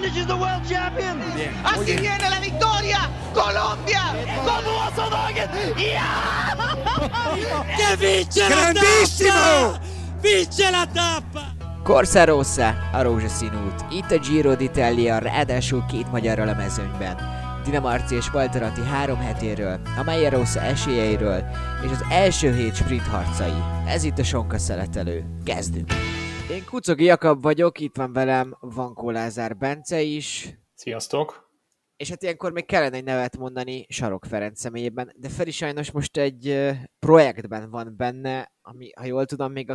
Cavendish is the world champion. Así viene la victoria, Colombia. ¿Cómo vas a Doggett? Che vince la tappa! Vince la tappa! Corsa Rosa, a rózsaszín út. Itt a Giro d'Italia, ráadásul két magyarral a mezőnyben. Dinamarci és Valtarati három hetéről, a Maier Rosa esélyeiről, és az első hét sprint harcai. Ez itt a Sonka Szeletelő. Kezdünk! Én Kucogi Jakab vagyok, itt van velem Vankó Lázár Bence is. Sziasztok! És hát ilyenkor még kellene egy nevet mondani Sarok Ferenc személyében, de Feri sajnos most egy projektben van benne, ami, ha jól tudom, még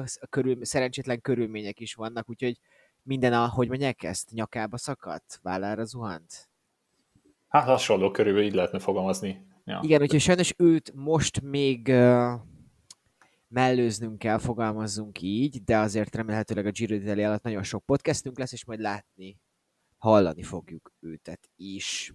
szerencsétlen körülmények is vannak, úgyhogy minden, ahogy mondják ezt, nyakába szakadt, vállára zuhant. Hát hasonló körülbelül így lehetne fogalmazni. Ja. Igen, úgyhogy sajnos őt most még mellőznünk kell, fogalmazzunk így, de azért remélhetőleg a Giro d'Italia alatt nagyon sok podcastünk lesz, és majd látni, hallani fogjuk őtet is.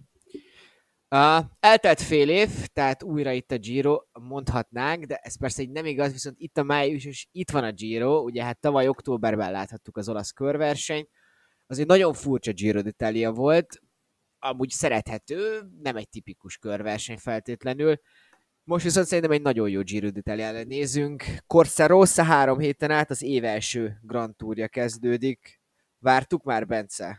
Eltelt fél év, tehát újra itt a Giro, mondhatnánk, de ez persze így nem igaz, viszont itt a május, és itt van a Giro, ugye hát tavaly októberben láthattuk az olasz körversenyt, az egy nagyon furcsa Giro d'Italia volt, amúgy szerethető, nem egy tipikus körverseny feltétlenül, most viszont szerintem egy nagyon jó Giro d'Italia nézünk. Corsa Rosa három héten át az év első Grand Tourja kezdődik. Vártuk már, Bence?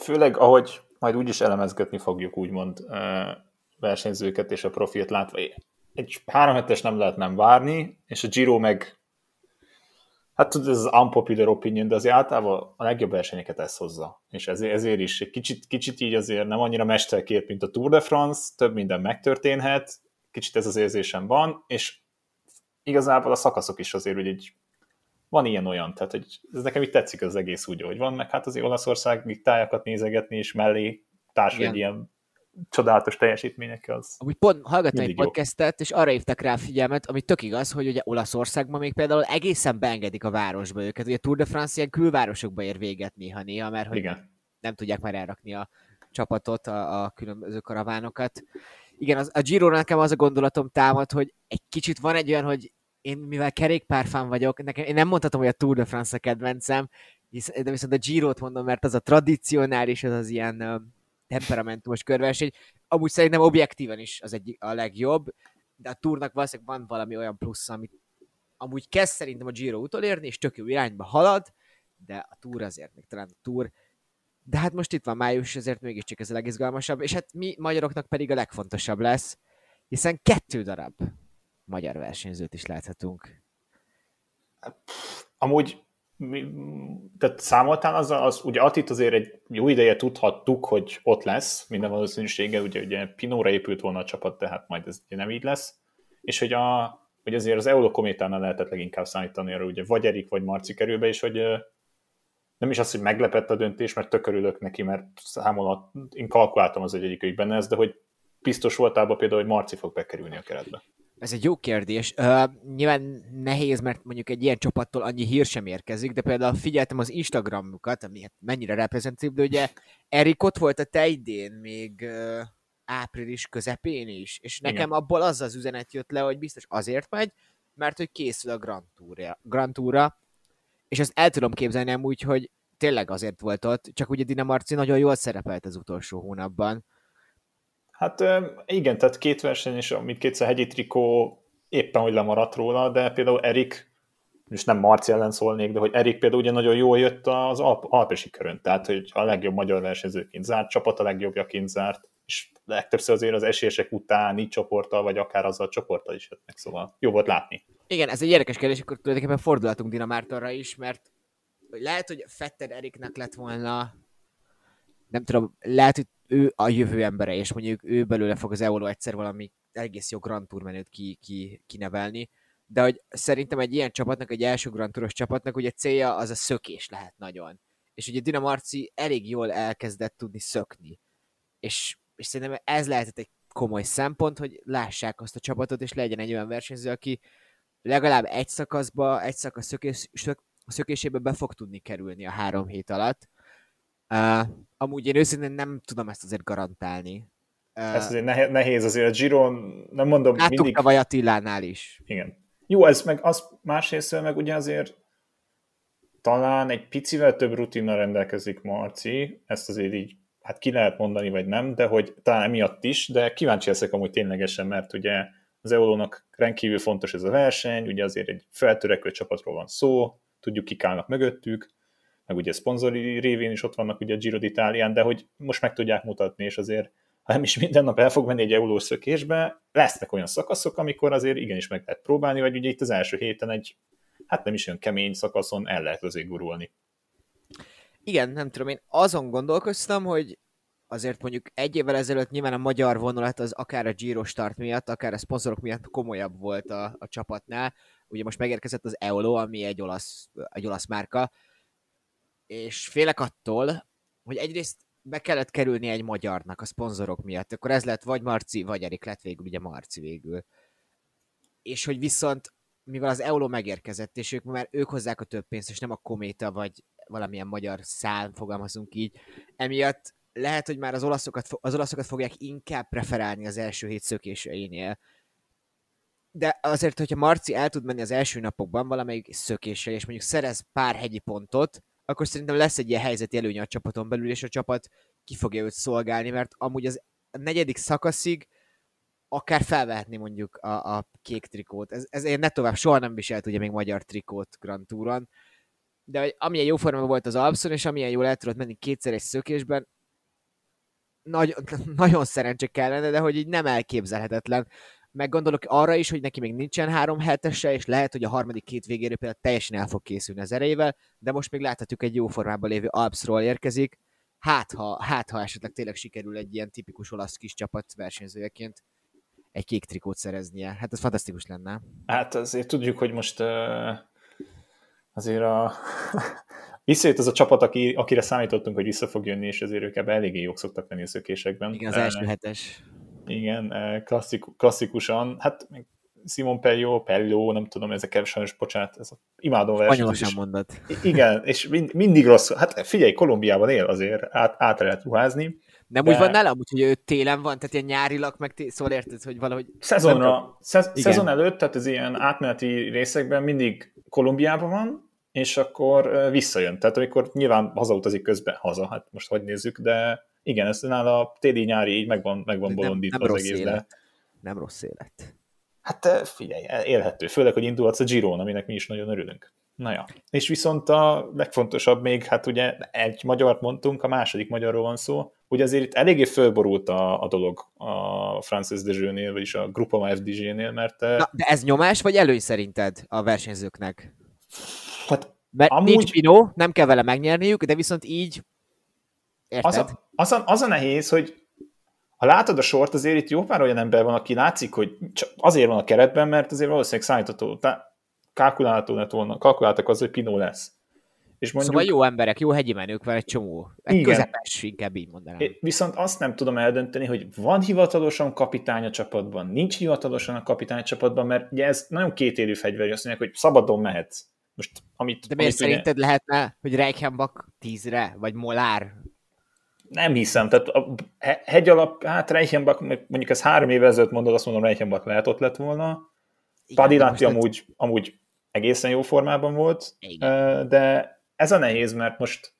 Főleg, ahogy majd úgyis elemezgetni fogjuk, úgymond versenyzőket és a profilt látva. Egy három hetes nem lehet nem várni, és a Giro meg, hát tudod, ez az unpopular opinion, de azért általában a legjobb versenyeket ez hozza. És ezért is egy kicsit így azért nem annyira mesterkép, mint a Tour de France, több minden megtörténhet, kicsit ez az érzésem van, és igazából a szakaszok is azért, hogy egy van ilyen-olyan, tehát hogy ez nekem így tetszik az egész úgy, ahogy van, meg hát az olaszországi tájakat nézegetni, és mellé társul egy ilyen csodálatos teljesítményekkel az. Amúgy pont hallgattam egy podcastet, és arra hívtak rá figyelmet, ami tök igaz, hogy ugye Olaszországban még például egészen beengedik a városba őket, ugye Tour de France ilyen külvárosokba ér véget néha-néha, mert hogy nem tudják már elrakni a csapatot, a különböző karavánokat. Igen, a Giro nekem az a gondolatom támad, hogy egy kicsit van egy olyan, hogy én mivel kerékpárfán vagyok, nekem, én nem mondhatom, hogy a Tour de France a kedvencem, de viszont a Girot mondom, mert az a tradicionális, az ilyen temperamentumos körverseny. Amúgy szerintem objektíven is az egyik a legjobb, de a Tournak valószínűleg van valami olyan plusz, amit amúgy kezd szerintem a Giro utolérni, és tök jó irányba halad, de a Tour azért még talán a Tour. De hát most itt van május, ezért mégiscsak ez a legizgalmasabb, és hát mi magyaroknak pedig a legfontosabb lesz, hiszen 2 darab magyar versenyzőt is láthatunk. Amúgy tehát számoltál azzal, az, ugye Attit azért egy jó ideje tudhattuk, hogy ott lesz, minden valószínűséggel, ugye Pinóra épült volna a csapat, tehát majd ez nem így lesz, és hogy, hogy azért az EOLO kométánál lehetett leginkább számítani arra, ugye vagy Erik, vagy Marci kerül be, és hogy nem is az, hogy meglepett a döntés, mert tök örülök neki, mert én kalkuláltam az egyikükben ez, de hogy biztos voltál abban például, hogy Marci fog bekerülni a keretbe. Ez egy jó kérdés. Nyilván nehéz, mert mondjuk egy ilyen csapattól annyi hír sem érkezik, de például figyeltem az Instagramukat, ami mennyire reprezentatív, de ugye Erik ott volt a te idén még április közepén is, és nekem abból az az üzenet jött le, hogy biztos azért megy, mert hogy készül a Grand Tourra, és ezt el tudom képzelni amúgy, hogy tényleg azért volt ott, csak ugye Dinamarci nagyon jól szerepelt az utolsó hónapban. Hát igen, tehát 2 verseny, és amit kétszer hegyi trikó éppen, hogy lemaradt róla, de például Erik, és nem Marci ellen szólnék, de hogy Erik például ugye nagyon jól jött az Alpesi körön, tehát hogy a legjobb magyar versenyzőként zárt, csapat a legjobbjaként zárt, és legtöbbször azért az esélyesek után így csoporttal, vagy akár azzal a csoporttal is jöttnek, szóval jó volt látni. Igen, ez egy érdekes kérdés, akkor tulajdonképpen fordulhatunk Dinamártonra is, mert lehet, hogy Fetter Eriknek lett volna, nem tudom, lehet, hogy ő a jövő embere, és mondjuk ő belőle fog az EOLO egyszer valami egész jó Grand Tour menőt kinevelni, de hogy szerintem egy ilyen csapatnak, egy első Grand Touros csapatnak ugye célja az a szökés lehet nagyon. És ugye Dinamarci elég jól elkezdett tudni szökni. És szerintem ez lehetett egy komoly szempont, hogy lássák azt a csapatot, és legyen egy olyan versenyző, aki legalább egy szakasz szökésébe be fog tudni kerülni a 3 hét alatt. Amúgy én őszintén nem tudom ezt azért garantálni. Ez azért nehéz, azért a Giron, nem mondom, láttuk mindig... Láttuk tavaly Attilánál is. Igen. Jó, ez meg az másrészt, meg ugye azért talán egy picivel több rutinnal rendelkezik Marci, ezt azért így, hát ki lehet mondani, vagy nem, de hogy talán emiatt is, de kíváncsi leszek amúgy ténylegesen, mert ugye az EOLO-nak rendkívül fontos ez a verseny, ugye azért egy feltörekvő csapatról van szó, tudjuk, kik állnak mögöttük, meg ugye szponzori révén is ott vannak ugye a Giro d'Italián, de hogy most meg tudják mutatni, és azért, ha nem is minden nap el fog menni egy EOLO szökésbe, lesznek olyan szakaszok, amikor azért igenis meg lehet próbálni, vagy ugye itt az első héten egy, hát nem is olyan kemény szakaszon el lehet azért gurulni. Igen, nem tudom, én azon gondolkoztam, hogy azért mondjuk egy évvel ezelőtt nyilván a magyar vonulat az akár a Giro start miatt, akár a szponzorok miatt komolyabb volt a csapatnál. Ugye most megérkezett az EOLO, ami egy olasz márka, és félek attól, hogy egyrészt be kellett kerülni egy magyarnak a szponzorok miatt. Akkor ez lett vagy Marci, vagy Erik lett végül, ugye Marci végül. És hogy viszont, mivel az EOLO megérkezett, és ők hozzák a több pénzt, és nem a Kométa, vagy valamilyen magyar szál, fogalmazunk így, emiatt lehet, hogy már az olaszokat fogják inkább preferálni az első hét szökéseinél. De azért, hogyha Marci el tud menni az első napokban valamelyik szökésre, és mondjuk szerez pár hegyi pontot, akkor szerintem lesz egy ilyen helyzeti előnye a csapaton belül, és a csapat ki fogja őt szolgálni, mert amúgy az negyedik szakaszig akár felvehetni mondjuk a kék trikót. Ezért ne tovább, soha nem viselt ugye még magyar trikót Grand Touron, de amilyen jó formában volt az Alpszon, és amilyen jól el tudott menni kétszer egy szökésben, nagyon szerencse kellene, de hogy így nem elképzelhetetlen. Meg gondolok arra is, hogy neki még nincsen 3 hetese, és lehet, hogy a harmadik két végéről például teljesen el fog készülni az erejével, de most még láthatjuk, egy jó formában lévő Alpsról érkezik. Hát ha esetleg tényleg sikerül egy ilyen tipikus olasz kis csapat versenyzőjeként egy kék trikót szereznie. Hát ez fantasztikus lenne. Hát azért tudjuk, hogy most azért visszajött az a csapat, akire számítottunk, hogy vissza fog jönni, és azért ők ebben eléggé jók szoktak lenni a szökésekben. Igen, az első hetes. Igen, klasszikusan. Hát még Simon Pello, nem tudom, ezeket sajnos, bocsánat, ez imádom versenyzőt. Mondat. Igen, és mindig rossz. Hát figyelj, Kolumbiában él azért, át lehet ruházni. Nem de... úgy van nálam, úgyhogy ő télen van, tehát ilyen nyárilak, meg szóval érted, hogy valahogy... Szezon előtt, tehát az ilyen átmeneti részekben mindig Kolumbiában van, és akkor visszajön. Tehát amikor nyilván hazautazik közben, hát most hogy nézzük, de igen, ez nála téli-nyári így megvan bolondítva az egész. Nem rossz élet. Hát figyelj, élhető. Főleg, hogy indulhatsz a Girón, aminek mi is nagyon örülünk. Na ja. És viszont a legfontosabb még, hát ugye egy magyart mondtunk, a második magyarról van szó, hogy azért itt eléggé fölborult a dolog a Frances Dejeunél, vagyis a Groupama FDG-nél, mert... Na, de ez nyomás, vagy előny szerinted a versenyzőknek? Hát, mert amúgy... nincs Pinot, nem kell vele megnyerniük, de viszont így... Az a nehéz, hogy ha látod a sort, azért itt jó pár olyan ember van, aki látszik, hogy csak azért van a keretben, mert azért valószínűleg számítható, kalkuláltak az, hogy Pinot lesz. És mondjuk, szóval jó emberek, jó hegyi menők van egy csomó. Egy közepes, inkább így mondanám. Viszont azt nem tudom eldönteni, hogy van hivatalosan kapitány a csapatban, nincs hivatalosan a kapitány a csapatban, mert ugye ez nagyon kétélű fegyver, azt mondják, hogy szabadon mehetsz. Most, de miért szerinted lehetne, hogy Reichenbach 10-re, vagy Molár? Nem hiszem, tehát a hegy alap, hát Reichenbach, mondjuk ez 3 évvel ezelőtt mondod, azt mondom, Reichenbach lehet ott lett volna. Badil Attila amúgy egészen jó formában volt, igen. De ez a nehéz, mert most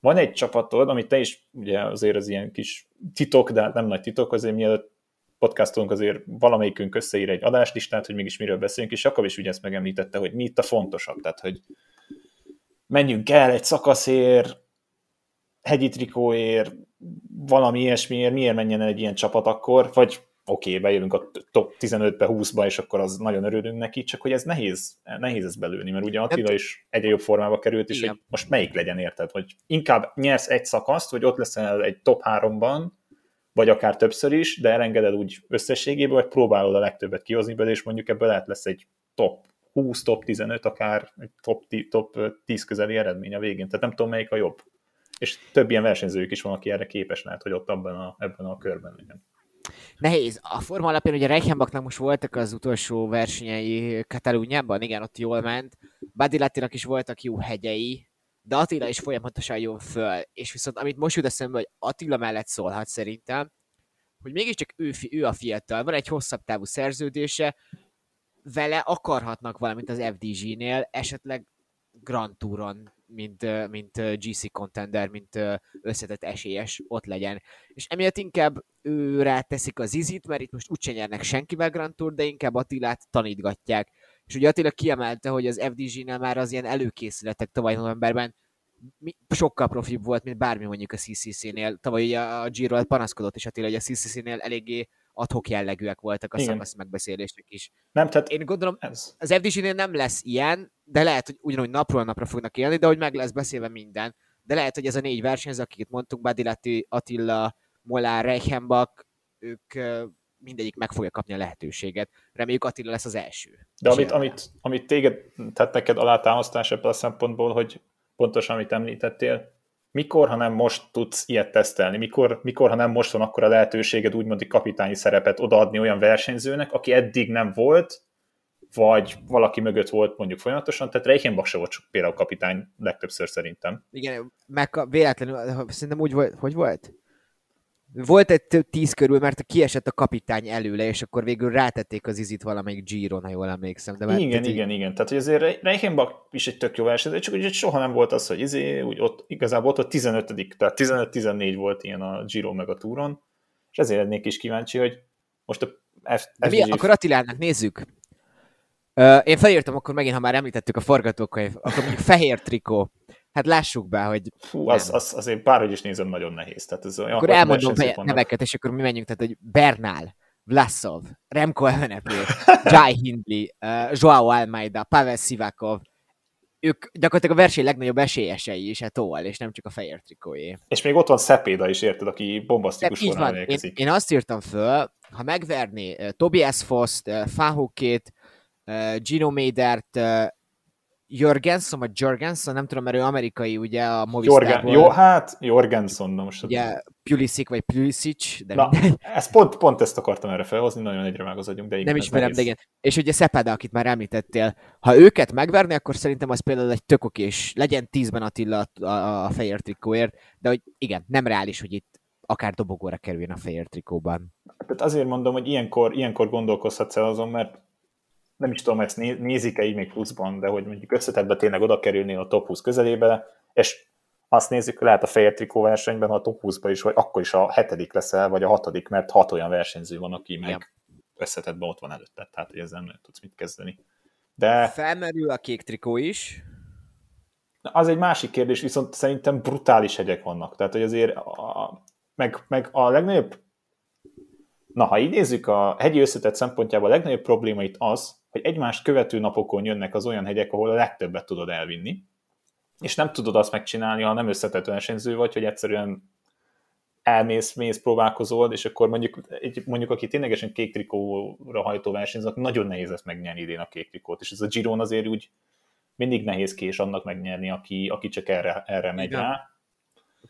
van egy csapatod, amit te is, ugye azért az ilyen kis titok, de nem nagy titok, azért mielőtt podcastunk azért valamelyikünk összeír egy adáslistát, hogy mégis miről beszélünk, és Jakab is ugye ezt megemlítette, hogy mi itt a fontosabb, tehát hogy menjünk el egy szakaszért, hegyi trikóért, valami ilyesmiért, miért menjen el egy ilyen csapat akkor, vagy oké, bejövünk a top 15-be, 20-ba, és akkor az nagyon örülünk neki, csak hogy ez nehéz ezt belőni, mert ugye Attila is egyre jobb formába került, és hogy most melyik legyen, érted? Hogy inkább nyersz egy szakaszt, hogy ott leszel egy top 3-ban, vagy akár többször is, de elengeded úgy összességében, vagy próbálod a legtöbbet kihozni belőle, és mondjuk ebből lehet lesz egy top 20, top 15, akár egy top 10 közeli eredmény a végén. Tehát nem tudom, melyik a jobb. És több ilyen versenyzőjük is van, aki erre képes lehet, hogy ott ebben a körben legyen. Nehéz. A forma alapján ugye Reichenbachnak most voltak az utolsó versenyei Katalóniában, igen, ott jól ment. Badil Attilának is voltak jó hegyei, de Attila is folyamatosan jön föl. És viszont amit most jut eszembe, hogy Attila mellett szólhat szerintem, hogy mégiscsak ő a fiatal, van egy hosszabb távú szerződése, vele akarhatnak valamit az FDG-nél, esetleg Grand Touron mint GC contender, mint összetett esélyes ott legyen. És emiatt inkább ő ráteszik az izit, mert itt most úgyse nyernek senkivel Grand Tour, de inkább Attilát tanítgatják. És ugye Attila kiemelte, hogy az FDG-nál már az ilyen előkészületek tavaly novemberben sokkal profibb volt, mint bármi mondjuk a CCC-nél. Tavaly ugye a Giro-t panaszkodott, és Attila, hogy a CCC-nél eléggé adhok jellegűek voltak a szakasz megbeszélések is. Nem, tehát én gondolom, ez az FDG-nél nem lesz ilyen, de lehet, hogy ugyanúgy napról napra fognak élni, de hogy meg lesz beszélve minden. De lehet, hogy ez a négy versenyző, akit mondtunk, Badil Attila, Molár, Reichenbach, ők mindegyik meg fogja kapni a lehetőséget. Reméljük Attila lesz az első. De amit téged, tehát neked alátámasztás ebből a szempontból, hogy pontosan, amit említettél, mikor, ha nem most tudsz ilyet tesztelni? Mikor, ha nem most van akkor a lehetőséged úgymond kapitányi szerepet odaadni olyan versenyzőnek, aki eddig nem volt, vagy valaki mögött volt mondjuk folyamatosan, tehát Reichenbach se volt például kapitány legtöbbször szerintem. Igen, meg véletlenül, szerintem úgy volt, hogy volt? Volt egy 10 körül, mert kiesett a kapitány előle, és akkor végül rátették az izit valamelyik Giron, ha jól emlékszem. De már igen. Tehát, hogy azért Reichenbach is egy tök jó versenyző, csak úgy soha nem volt az, hogy úgy ott, igazából ott a 15-dik, tehát 15-14 volt ilyen a Giro meg a túron, és ezért lennék is kíváncsi, hogy most a FDG... Akkor Attilának nézzük. Én felírtam akkor megint, ha már említettük a forgatókönyv, akkor mondjuk fehér trikó. Hát lássuk be, hogy... Fú, azért bárhogy is nézem, nagyon nehéz. Tehát ez olyan akkor elmondom neveket, és akkor mi menjünk, tehát, hogy Bernal, Vlasov, Remko Evenepoel, Jai Hindley, João Almeida, Pavel Szivákov, ők gyakorlatilag a verseny legnagyobb esélyesei is, hát óval, és nem csak a fehér trikójé. És még ott van Szepéda is, érted, aki bombasztikus formában érkezik. Én azt írtam föl, ha megverné Tobias Fosst, Fahukét, Gino Médert, Jorgensen, nem tudom, mert ő amerikai, ugye, a Movistarból. Jorgensen, na most. Ugye, Pulisic, de na, pont ezt akartam erre felhozni, nagyon egyre megazadjunk, de igen. Nem ismerem, de igen. És ugye Szepeda, akit már említettél, ha őket megverni, akkor szerintem az például egy tök okés, legyen 10-ben Attila a fehér trikóért, de hogy igen, nem reális, hogy itt akár dobogóra kerüljön a fehér trikóban. Tehát azért mondom, hogy ilyenkor gondolkozhatsz el azon, mert nem is tudom, ezt nézik-e így még pluszban, de hogy mondjuk összetettben tényleg oda kerülnél a top 20 közelébe, és azt nézzük, lehet a fehér trikó versenyben, ha a top 20-ban is, vagy akkor is a 7. leszel, vagy a 6., mert 6 olyan versenyző van, aki meg összetettben ott van előtted, tehát hogy ezzel nem tudsz mit kezdeni. De felmerül a kék trikó is. Az egy másik kérdés, viszont szerintem brutális hegyek vannak, tehát hogy azért meg a legnagyobb, na, ha így nézzük, a hegyi összetett szempontjából a legnagyobb probléma itt az, hogy egymást követő napokon jönnek az olyan hegyek, ahol a legtöbbet tudod elvinni, és nem tudod azt megcsinálni, ha nem összetett versenyző vagy, hogy egyszerűen elmész, próbálkozol, és akkor mondjuk aki ténylegesen kék trikóra hajtó versenyzők, nagyon nehéz ezt megnyerni idén a kék trikót, és ez a Giron azért úgy mindig nehézkés annak megnyerni, aki csak erre megy rá.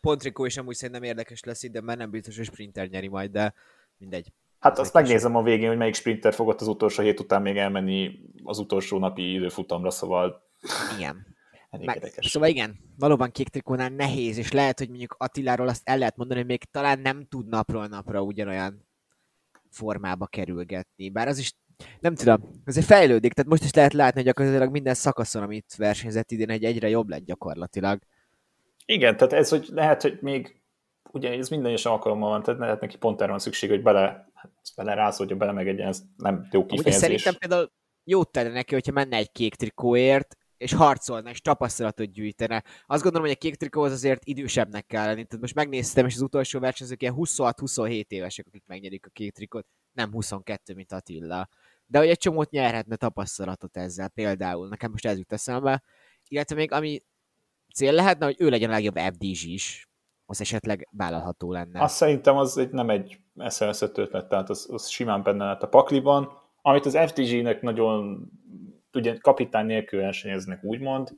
Pontrikó is amúgy szerintem érdekes lesz itt, de már nem biztos, hogy sprinter nyeri majd, de mindegy. Hát azt megnézem a végén, hogy melyik sprinter fogott az utolsó hét után még elmenni az utolsó napi időfutamra, szóval... Igen. Szóval igen, valóban kék trikónál nehéz, és lehet, hogy mondjuk Attiláról azt el lehet mondani, hogy még talán nem tud napról napra ugyanolyan formába kerülgetni. Bár az is, nem tudom, azért fejlődik, tehát most is lehet látni, hogy gyakorlatilag minden szakaszon, amit versenyzett idén, hogy egyre jobb lett gyakorlatilag. Igen, tehát ez, hogy lehet, hogy még ugye ez minden is alkalommal van, tehát lehet neki pont erre van szükség, hogy belerázódjon, belemegegyen, ez nem jó kifejezés. Ugye szerintem például jót tenne neki, hogyha menne egy kék trikóért, és harcolna, és tapasztalatot gyűjtene. Azt gondolom, hogy a kék trikóhoz azért idősebbnek kell lenni. Tehát most megnéztem, és az utolsó versenyzők ilyen 26-27 évesek, akik megnyerik a kék trikót, nem 22, mint Attila. De hogy egy csomót nyerhetne tapasztalatot ezzel például. Nekem most ez jut eszembe. Illetve még ami cél lehetne, hogy ő legyen a legjobb FDG is. Az esetleg vállalható lenne. Azt szerintem az nem egy eszelszett ötlet, tehát az simán benne lett a pakliban. Amit az FDG-nek nagyon, ugye kapitány nélkül versenyeznek úgymond,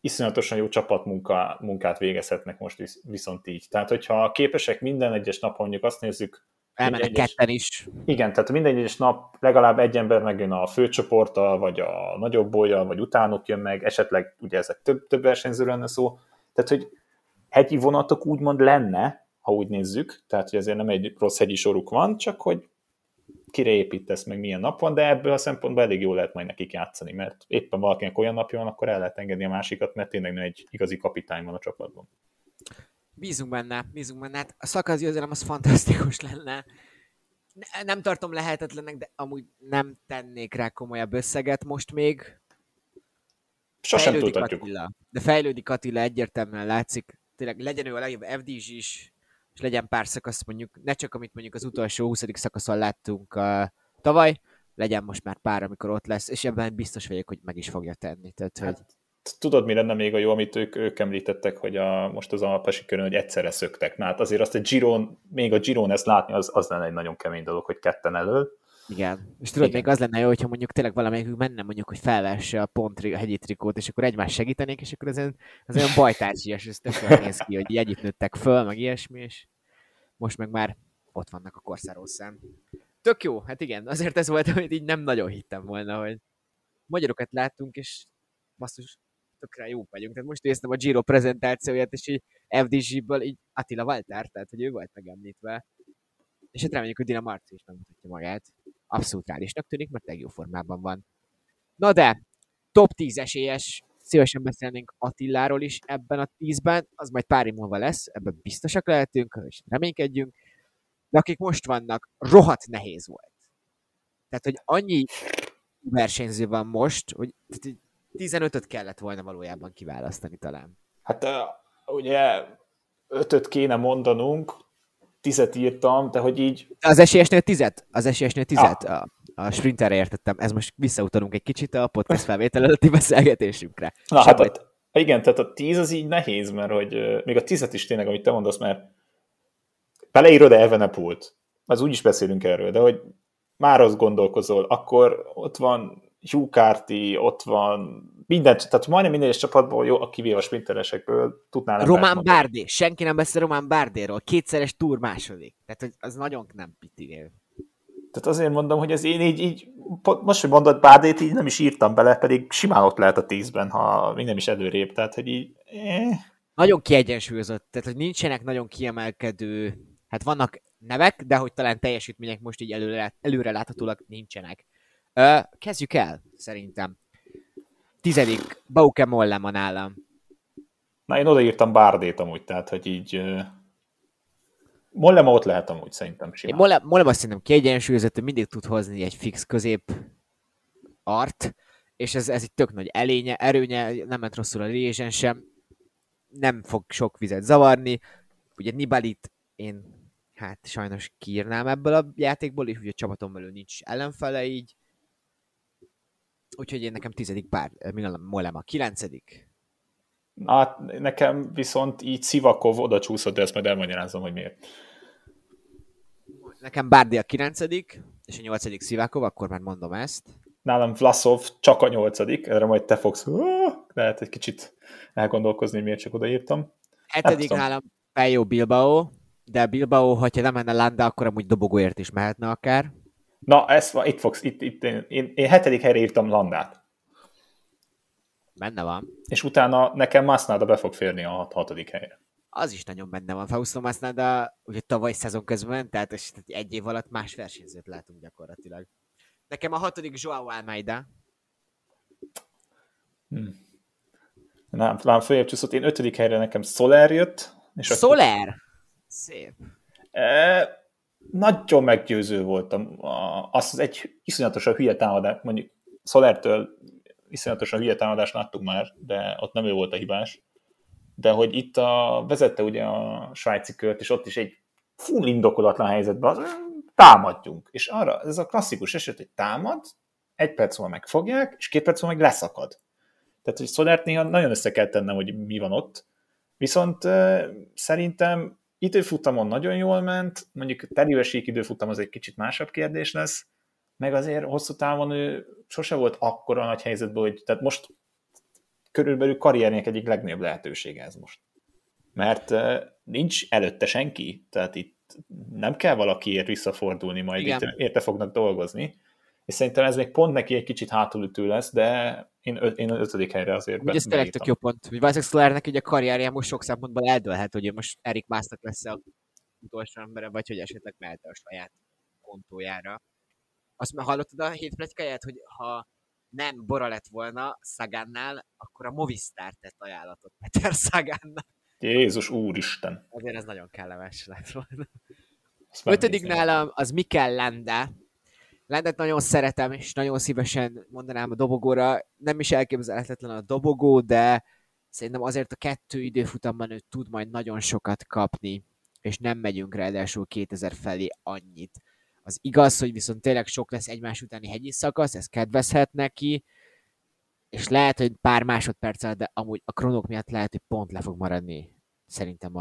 iszonyatosan jó csapatmunkát végezhetnek most viszont így. Tehát, hogyha képesek minden egyes nap, mondjuk azt nézzük... Elmennek ketten is. Igen, tehát minden egyes nap legalább egy ember megjön a főcsoporttal, vagy a nagyobb bolyal, vagy utánuk jön meg, esetleg ugye ezek több versenyző lenne szó. Tehát, hogy hegyi vonatok úgymond lenne, ha úgy nézzük, tehát hogy azért nem egy rossz hegyi soruk van, csak hogy kire építesz, meg milyen nap van, de ebből a szempontból elég jól lehet majd nekik játszani, mert éppen valakinek olyan napja van, akkor el lehet engedni a másikat, mert tényleg egy igazi kapitány van a csapatban. Bízunk benne. Hát a szakaszgyőzelem az fantasztikus lenne. Nem tartom lehetetlennek, de amúgy nem tennék rá komolyabb összeget most még. Sosem tudhatjuk. De fejlődik Attila, egyértelműen látszik. Tényleg legyen ő a legjobb FDZ is, és legyen pár szakasz, mondjuk, ne csak amit mondjuk az utolsó 20. szakaszon láttunk tavaly, legyen most már pár, amikor ott lesz, és ebben biztos vagyok, hogy meg is fogja tenni. Tehát, hogy... hát, tudod, mi lenne még a jó, amit ők említettek, hogy most az Alpesi körön, hogy egyszerre szöktek. Na, hát azért azt még a Giron ezt látni, az lenne egy nagyon kemény dolog, hogy ketten elől. Igen, és tudod, igen. Még az lenne jó, hogyha mondjuk tényleg valamelyikük menne mondjuk, hogy felvesse a a hegyi trikót, és akkor egymást segítenék, és akkor az olyan bajtársias, ez tökre néz ki, hogy együtt nőttek föl, meg ilyesmi, és most meg már ott vannak a Corsa Rosán. Tök jó, hát igen, azért ez volt, amit így nem nagyon hittem volna, hogy magyarokat láttunk, és basszus, tökre jó vagyunk. Tehát most néztem a Giro prezentációját, és így FDZ-ből így Attila Valtár, tehát hogy ő volt megemlítve. És hát reméljük, hogy Dinamarci is megmutatja magát. Abszolút reálisnak tűnik, mert legjó formában van. Na de, top 10 esélyes, szívesen beszélnénk Attiláról is ebben a 10-ben, az majd pár év múlva lesz, ebben biztosak lehetünk, és reménykedjünk, de akik most vannak, rohadt nehéz volt. Tehát, hogy annyi versenyző van most, hogy 15-öt kellett volna valójában kiválasztani talán. Hát ugye 5-öt kéne mondanunk, 10-et írtam, de hogy így... Az esélyesnél tizet. A sprinterre értettem. Ez most visszautalunk egy kicsit a podcast felvétel előtti beszélgetésünkre. Na, hát igen, tehát a 10 az így nehéz, mert hogy még a 10-et is tényleg, amit te mondasz, mert beleírod Evenepoolt. Az úgy is beszélünk erről, de hogy már azt gondolkozol, akkor ott van Hugh Carty, ott van minden, tehát majdnem minden egyes csapatból, jó, kivéve a sprinteresekből tudnál... Román Bárdé, senki nem beszél Román Bárdéról, kétszeres Tour második. Tehát, hogy az nagyon nem pitinél. Tehát azért mondom, hogy ez én így most, hogy mondod Bárdét, így nem is írtam bele, pedig simán ott lehet a 10-ben, ha még nem is előrébb, tehát, hogy így... Nagyon kiegyensúlyozott, tehát, hogy nincsenek nagyon kiemelkedő, hát vannak nevek, de hogy talán teljesítmények most így előre láthatólag nincsenek. Kezdjük el, szerintem. 10. Bauke Mollema nálam. Na, én odaírtam Bárdét amúgy, tehát, hogy így... Mollema ott lehet amúgy, szerintem simán. Mollema szerintem kiegyensúlyozott, mindig tud hozni egy fix közép art, és ez egy tök nagy erőnye, nem ment rosszul a Liézsen sem, nem fog sok vizet zavarni. Ugye Nibalit én hát sajnos kiírnám ebből a játékból, és ugye a csapaton belül nincs ellenfele így. Úgyhogy én nekem 10. Mollema, 9. Hát nekem viszont így Szivákov oda csúszott, de ezt majd elmagyarázom, hogy miért. Nekem Bárdé a 9. és a 8. Szivákov, akkor már mondom ezt. Nálam Vlasov csak a 8. Erre majd te fogsz lehet egy kicsit elgondolkozni, miért csak odaírtam. 7. nálam Pello Bilbao, de Bilbao, ha nem menne Landa, akkor amúgy dobogóért is mehetne akár. Na, itt fogsz, én 7. helyre írtam Landát. Benne van. És utána nekem Másznáda be fog férni a 6. helyre. Az is nagyon benne van. Fausto Másznáda ugye tavaly szezon közben, tehát egy év alatt más versenyzőt látunk gyakorlatilag. Nekem a 6. João Almeida. Nem, följebb csúszott. Én 5. helyre nekem Soler jött. És Soler? Akkor... Szép. Nagyon meggyőző voltam. Azt az egy iszonyatosan hülye támadás, mondjuk Solertől iszonyatosan hülye támadást láttuk már, de ott nem ő volt a hibás. De hogy itt vezette ugye a svájci kört, és ott is egy full indokolatlan helyzetben az, támadjunk. És arra, ez a klasszikus eset, hogy támad, 1 perc múlva megfogják, és 2 perc múlva meg leszakad. Tehát, hogy Solert néha nagyon össze kell tennem, hogy mi van ott. Viszont szerintem időfutamon nagyon jól ment, mondjuk terjövesik időfutam az egy kicsit másabb kérdés lesz, meg azért hosszú távon ő sose volt akkora nagy helyzetben, hogy tehát most körülbelül karrierjének egyik legnagyobb lehetősége ez most. Mert nincs előtte senki, tehát itt nem kell valakiért visszafordulni, majd igen. Itt érte fognak dolgozni, és szerintem ez még pont neki egy kicsit hátulütő lesz, de én az 5. helyre azért beírtam. Ugye ez tényleg tök jó pont, hogy Vászak Szolárnak ugye a karrierje most sok szempontból eldőlhet, hogy most Erik Másznak lesz a utolsó embere, vagy hogy esetleg mehet a saját kontójára. Azt már hallottad a hétpletikáját, hogy ha nem Bora lett volna Szagannál, akkor a Movistar tett ajánlatot Peter Szagánnak. Jézus úristen! Azért ez nagyon kellemes lett volna. Ötödik nálam az Mikel Landa. Landát nagyon szeretem, és nagyon szívesen mondanám a dobogóra. Nem is elképzelhetetlen a dobogó, de szerintem azért a 2 időfutamban ő tud majd nagyon sokat kapni, és nem megyünk ráadásul 2000 felé annyit. Az igaz, hogy viszont tényleg sok lesz egymás utáni hegyi szakasz, ez kedvezhet neki, és lehet, hogy pár másodperccel, de amúgy a kronok miatt lehet, hogy pont le fog maradni szerintem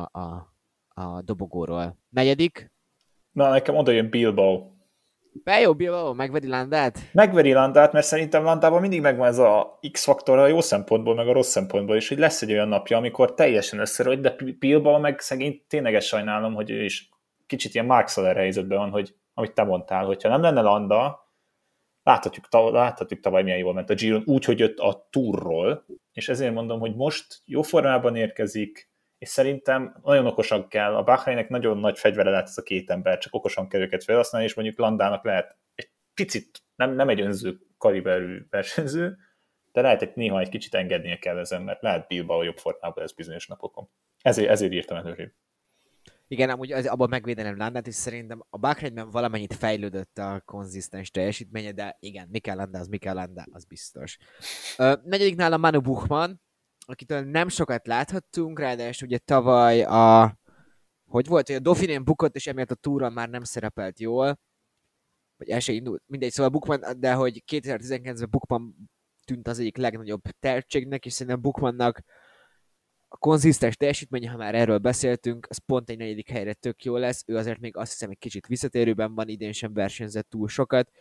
a dobogóról. Negyedik? Na, nekem oda jön Bilbao. Pello Bilbao, megveri Landát? Megveri Landát, mert szerintem Landában mindig megvan ez a X-faktor a jó szempontból, meg a rossz szempontból is, hogy lesz egy olyan napja, amikor teljesen összerogy, de Bilbao meg szegény, tényleg sajnálom, hogy ő is kicsit ilyen Marc Soler helyzetben van, hogy amit te mondtál, hogyha nem lenne Landa, láthatjuk tavaly milyen jól ment a Giron, úgy, hogy jött a Tourról, és ezért mondom, hogy most jó formában érkezik, és szerintem nagyon okosan kell, a Bahreinnek nagyon nagy fegyvere lehet ez a két ember, csak okosan kell őket felhasználni, és mondjuk Landának lehet egy picit, nem egy önző kaliberű versenyző, de lehet egy néha egy kicsit engednie kell ezen, mert lehet Bilbao jobb formában ez bizonyos napokon. Ezért írtam előrébb. Igen, amúgy abban megvédenem Landát, és szerintem a Bahreinben valamennyit fejlődött a konzisztens teljesítménye, de igen, Mikel Landa, az biztos. Negyedik nálam Manu Buchmann, akitől nem sokat láthattunk, ráadásul ugye tavaly a Dauphinén bukott, és emiatt a túron már nem szerepelt jól, vagy el se indult, mindegy, szóval Buchmann, de hogy 2019-ben Buchmann tűnt az egyik legnagyobb tehetségnek, és szerintem Buchmannnak a konzisztens teljesítmény, ha már erről beszéltünk, az pont egy negyedik helyre tök jó lesz, ő azért még azt hiszem egy kicsit visszatérőben van, idén sem versenyzett túl sokat,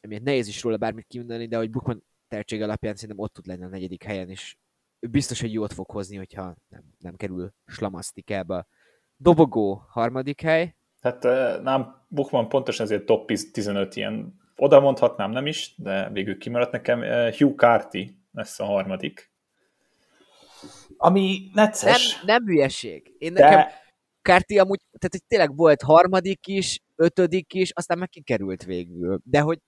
emiatt nehéz is róla bármit kimondani, de hogy Buchmann tehetség alapján szerintem ott tud lenni a negyedik helyen is. Biztos, hogy jót fog hozni, hogyha nem kerül slamasztikába. Dobogó, harmadik hely. Hát nem, Buchmann pontosan ezért top 15 ilyen, oda mondhatnám nem is, de végül kimaradt nekem. Hugh Carty lesz a harmadik. Ami necces. Nem hülyeség. Nekem Carty amúgy, tehát hogy tényleg volt harmadik is, ötödik is, aztán meg kikerült végül. De hogy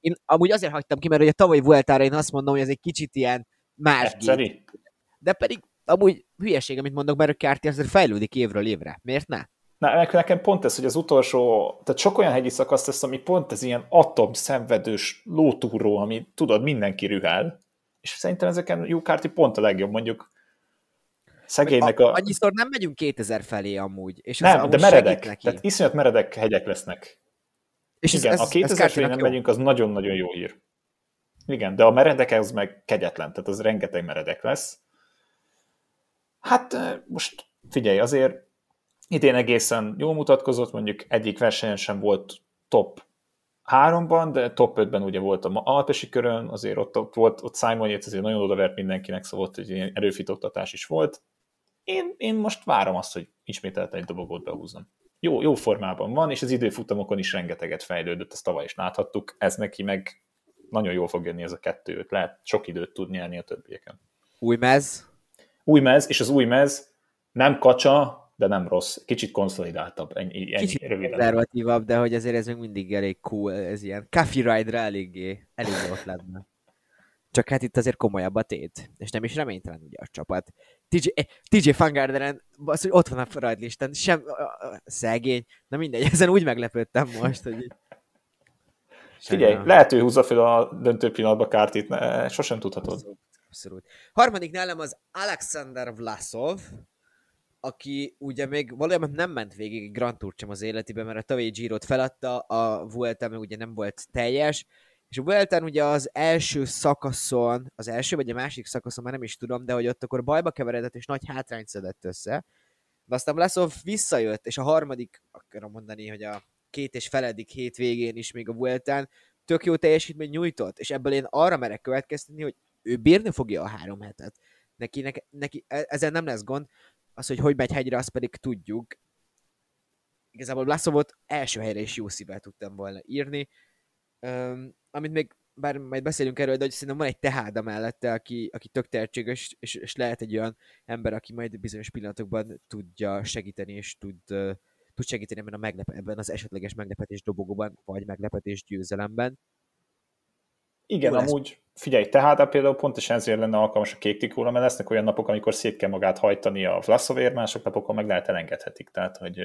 én amúgy azért hagytam ki, mert ugye tavalyi Vueltára én azt mondom, hogy ez egy kicsit ilyen más gép. De pedig amúgy hülyeség, amit mondok, mert a Carty azért fejlődik évről évre. Miért ne? Nekem pont ez, hogy az utolsó, tehát sok olyan hegyi szakasz lesz, ami pont ez ilyen atomszenvedős lótúró, ami tudod, mindenki rühel. És szerintem ezeken Hugh Carty pont a legjobb, mondjuk szegénynek a... Annyiszor nem megyünk 2000 felé amúgy. És nem, amúgy de meredek. Tehát iszonyat meredek hegyek lesznek. És igen, a 2000 felé nem megyünk, az nagyon-nagyon jó hír. Igen, de a meredek az meg kegyetlen, tehát az rengeteg meredek lesz. Hát most figyelj, azért idén egészen jól mutatkozott, mondjuk egyik versenyen sem volt top 3-ban, de top 5-ben ugye volt a Alpesi körön, azért ott volt, ott Simon Yates azért nagyon odavert mindenkinek, szóval ott egy ilyen erőfitoktatás is volt. Én most várom azt, hogy ismételten egy dobogót behúzzam. Jó formában van, és az időfutamokon is rengeteget fejlődött, ezt tavaly is láthattuk, ez neki meg nagyon jól fog jönni ez a 2-5, lehet sok időt tud nyerni a többieken. Új mez, és az új mez nem kacsa, de nem rossz, kicsit konszolidáltabb, ennyi kicsit röviden. Konzervatívabb, de hogy azért ez még mindig elég cool, ez ilyen Coffee Ride-ra eléggé ott lenne. Csak hát itt azért komolyabb a tét, és nem is reménytelen ugye a csapat. TJ Van Garderen, az, hogy ott van a rajtlistán, sem szegény, na mindegy, ezen úgy meglepődtem most, hogy figyelj, lehet, hogy húzza fel a döntő pillanatba Cartyt, sosem tudhatod. Abszolút. Harmadik nálam az Alexander Vlasov, aki ugye még valójában nem ment végig egy Grand Tour sem az életében, mert a tavalyi Girot feladta, a Vuelta meg ugye nem volt teljes, és a Vueltán ugye az első szakaszon, az első vagy a másik szakaszon, már nem is tudom, de hogy ott akkor bajba keveredett, és nagy hátrányt szedett össze. De aztán Vlasov visszajött, és a harmadik, akarom mondani, hogy a 2.5. hétvégén is még a Vueltán tök jó teljesítmény nyújtott, és ebből én arra merek következtetni, hogy ő bírni fogja a 3 hetet. Neki ezzel nem lesz gond, az, hogy megy hegyre, azt pedig tudjuk. Igazából Vlasovot első helyre is jó szívvel tudtam volna írni, amit még, bár majd beszélünk erről, de hogy szerintem van egy teháda mellette, aki tök tehetséges, és lehet egy olyan ember, aki majd bizonyos pillanatokban tudja segíteni, és tud tud segíteni ebben, ebben az esetleges meglepetés dobogóban, vagy meglepetés győzelemben. Igen, amúgy figyelj, tehát például pontosan ezért lenne alkalmas a kék tikóra, mert lesznek olyan napok, amikor szét kell magát hajtani a Vlasovért, mások napokon meg lehet elengedhetik, tehát hogy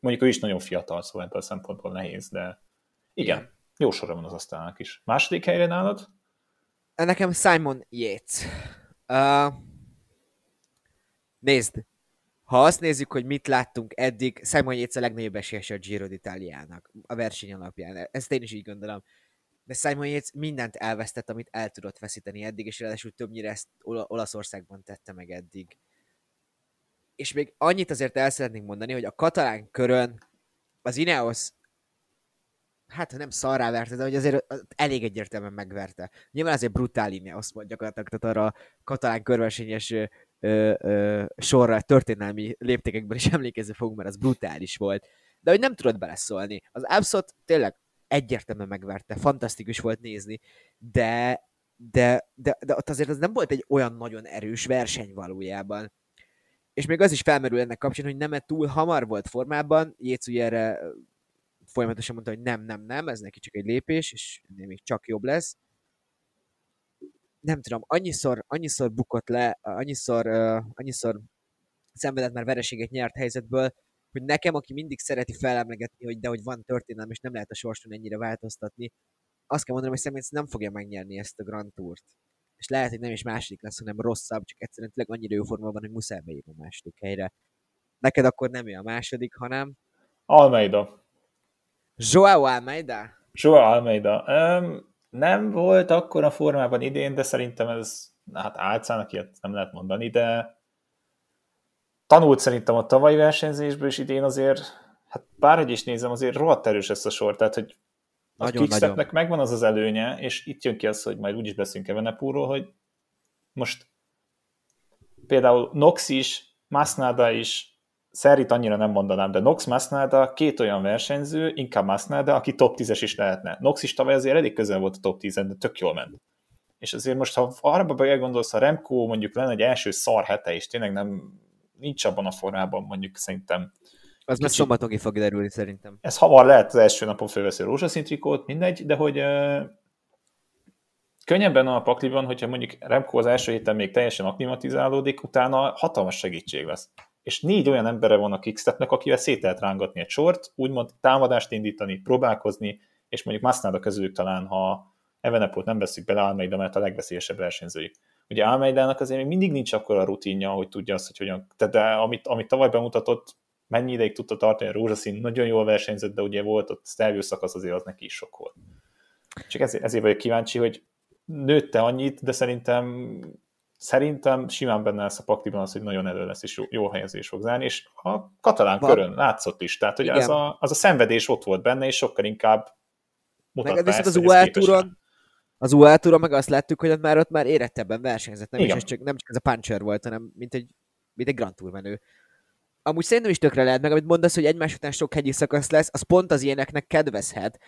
mondjuk ő is nagyon fiatal, szóval ebből a szempontból nehéz, de igen, jó sorra van az asztalnak is. Második helyre nálad? Nekem Simon Yates. Nézd, ha azt nézzük, hogy mit láttunk eddig, Simon Yates a legnagyobb esélyes a Giro d'Italiának a verseny alapján. Ezt én is így gondolom. De Simon Yates mindent elvesztett, amit el tudott veszíteni eddig, és ráadásul többnyire ezt Olaszországban tette meg eddig. És még annyit azért el szeretnénk mondani, hogy a katalán körön az Ineos, hát ha nem szarrá verte, de hogy azért elég egyértelműen megverte. Nyilván azért brutál Ineos volt gyakorlatilag, tehát arra a katalán körversenyes sorra történelmi léptékekben is emlékezni fogunk, mert az brutális volt. De hogy nem tudod beleszólni. Az Abszot tényleg egyértelműen megverte, fantasztikus volt nézni, de ott azért az nem volt egy olyan nagyon erős verseny valójában. És még az is felmerül ennek kapcsán, hogy nem-e túl hamar volt formában, Jéz ugye erre folyamatosan mondta, hogy nem, ez neki csak egy lépés, és még csak jobb lesz. Nem tudom, annyiszor bukott le, annyiszor szenvedett már vereséget nyert helyzetből, hogy nekem, aki mindig szereti felemlegetni, hogy dehogy van történelem, és nem lehet a sorson ennyire változtatni, azt kell mondanom, hogy Simon nem fogja megnyerni ezt a Grand Tourt. És lehet, hogy nem is második lesz, hanem rosszabb, csak egyszerűen tényleg annyira jó formában, hogy muszáj beírni a második helyre. Neked akkor nem ő a második, hanem... Almeida. João Almeida. Nem volt akkora formában idén, de szerintem ez, hát álcának ilyet nem lehet mondani, de tanult szerintem a tavalyi versenyzésből, és idén azért, hát bárhogy is nézem, azért rohadt erős ez a sor, tehát hogy a Quickstepnek megvan az az előnye, és itt jön ki az, hogy majd úgyis beszélünk Evenepoelről, hogy most például Knox is, Másznáda is, Szerint annyira nem mondanám, de Knox, Másznáda két olyan versenyző, inkább Másznáda, aki top 10-es is lehetne. Knox is tavaly azért elég közel volt a top 10-en, de tök jól ment. És azért most, ha arra elgondolsz, ha Remko mondjuk lenne egy első szar hete, és tényleg nem, nincs abban a formában, mondjuk szerintem. Az már szombaton fog derülni szerintem. Ez hamar lehet, az első napon fölveszi a rózsaszín trikót, mindegy, de hogy könnyebben a pakliban, hogyha mondjuk Remko az első héten még teljesen aklimatizálódik, utána hatalmas segítség lesz. És 4 olyan embere van a Quickstepnek, akivel szét lehet rángatni egy sort, úgymond támadást indítani, próbálkozni, és mondjuk Másznáda közülük talán, ha Evenepoelt nem veszük bele, Almeida, mert a legveszélyesebb versenyzőjük. Ugye Almeidának azért még mindig nincs akkora rutinja, hogy tudja azt, hogy hogyan... De amit tavaly bemutatott, mennyi ideig tudta tartani a rózsaszín, nagyon jól versenyzett, de ugye volt ott sztervő szakasz, azért az neki is sok volt. Csak ezért vagyok kíváncsi, hogy nőtte annyit, de szerintem simán benne lesz a pakliban az, hogy nagyon elő lesz, és jó helyezés fog zárni, és a katalán körön látszott is, tehát hogy az a szenvedés ott volt benne, és sokkal inkább mutatta meg, ezt, az UAE-túron meg azt láttuk, hogy ott már érettebben versenyzett, nem csak ez a puncher volt, hanem mint egy Grand Tour menő. Amúgy szerintem is tökre lehet meg, amit mondasz, hogy egymás után sok hegyi szakasz lesz, az pont az ilyeneknek kedvezhet.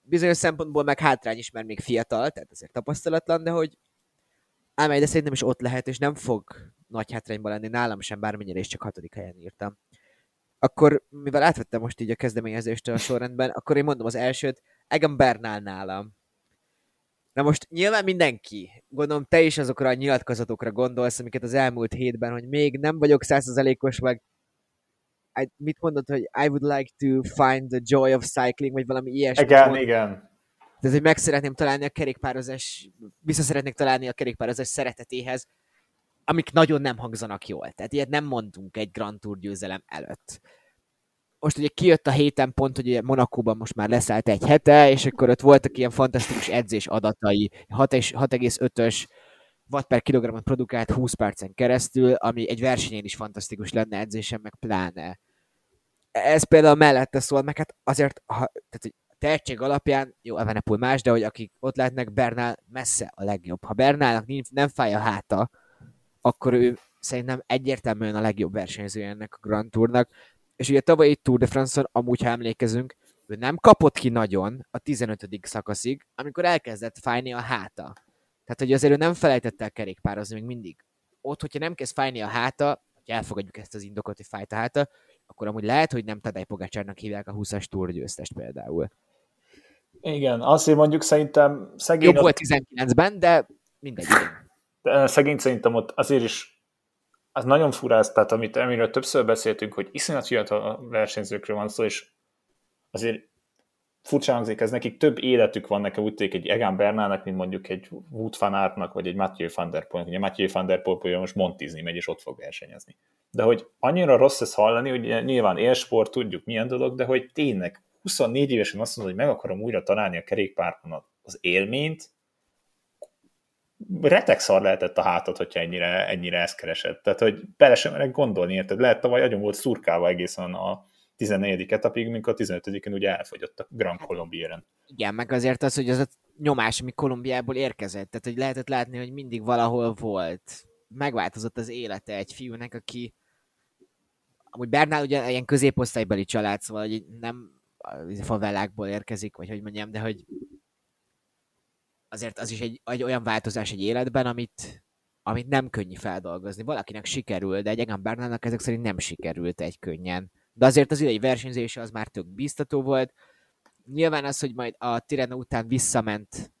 Bizonyos szempontból meg hátrány is, mert még fiatal, tehát ezért tapasztalatlan, de hogy Almeida szerintem is ott lehet, és nem fog nagy hátrányban lenni, nálam sem, bármennyire is csak 6. helyen írtam. Akkor, mivel átvettem most így a kezdeményezést a sorrendben, akkor én mondom az elsőt, Egan Bernal nálam. Na most nyilván mindenki, gondolom te is azokra a nyilatkozatokra gondolsz, amiket az elmúlt hétben, hogy még nem vagyok 100%-os, meg mit mondod, hogy I would like to find the joy of cycling, vagy valami ilyesmi. Igen. Tehát, hogy meg szeretném találni a kerékpározás, vissza szeretnék találni a kerékpározás szeretetéhez, amik nagyon nem hangzanak jól. Tehát ilyet nem mondtunk egy Grand Tour győzelem előtt. Most ugye kijött a héten pont, hogy Monakóban most már leszállt egy hete, és akkor ott voltak ilyen fantasztikus edzés adatai. 6,5-ös watt per kilogramot produkált 20 percen keresztül, ami egy versenyén is fantasztikus lenne edzésen, meg pláne. Ez például mellette szól, meg hát azért, hogy tehetség alapján, jó, Evenepoel más, de hogy akik ott látnak, Bernal messze a legjobb. Ha Bernalnak nem fáj a háta, akkor ő szerintem egyértelműen a legjobb versenyzője ennek a Grand Tournak. És ugye tavalyi Tour de France-on, amúgy ha emlékezünk, ő nem kapott ki nagyon a 15. szakaszig, amikor elkezdett fájni a háta. Tehát, hogy azért ő nem felejtett el kerékpározni még mindig. Ott, hogyha nem kezd fájni a háta, hogy elfogadjuk ezt az indokot, hogy fájt a háta, akkor amúgy lehet, hogy nem Tadej Pogačarnak hívják a 20-as Tour győztest például. Igen, azért mondjuk szerintem szegény... Jobb volt 19-ben, de mindegy. De szegény szerintem ott azért is az nagyon furász, tehát amit amiről többször beszéltünk, hogy iszonyat fiatal versenyzőkről van szó, és azért furcsa hangzik, ez nekik több életük van, nekem úgy tűnik egy Egan Bernalnak, mint mondjuk egy Wout van Aertnak, vagy egy Mathieu van der Poelnek. Ugye Mathieu van der Poel most Montizni megy, és ott fog versenyezni. De hogy annyira rossz ez hallani, hogy nyilván élsport, tudjuk milyen dolog, de hogy tényleg 24 évesen azt mondod, hogy meg akarom újra találni a kerékpárban az élményt, retek szar lehetett a hátad, hogyha ennyire ezt keresett. Tehát, hogy bele sem merek gondolni, érted? Lehet tavaly agyon volt szurkálva egészen a 14. etapig, mint a 15-en ugye elfogyott a Grand Colombieren. Igen, meg azért az, hogy az a nyomás, ami Kolumbiából érkezett, tehát hogy lehetett látni, hogy mindig valahol volt. Megváltozott az élete egy fiúnek, aki amúgy Bernal ugye ilyen középosztálybeli család, szóval hogy nem favelákból érkezik, vagy hogy mondjam, de hogy azért az is egy olyan változás egy életben, amit nem könnyű feldolgozni. Valakinek sikerül, de egy Egan Bernalnak ezek szerint nem sikerült egy könnyen. De azért az idei versenyzése az már tök biztató volt. Nyilván az, hogy majd a Tirreno után visszament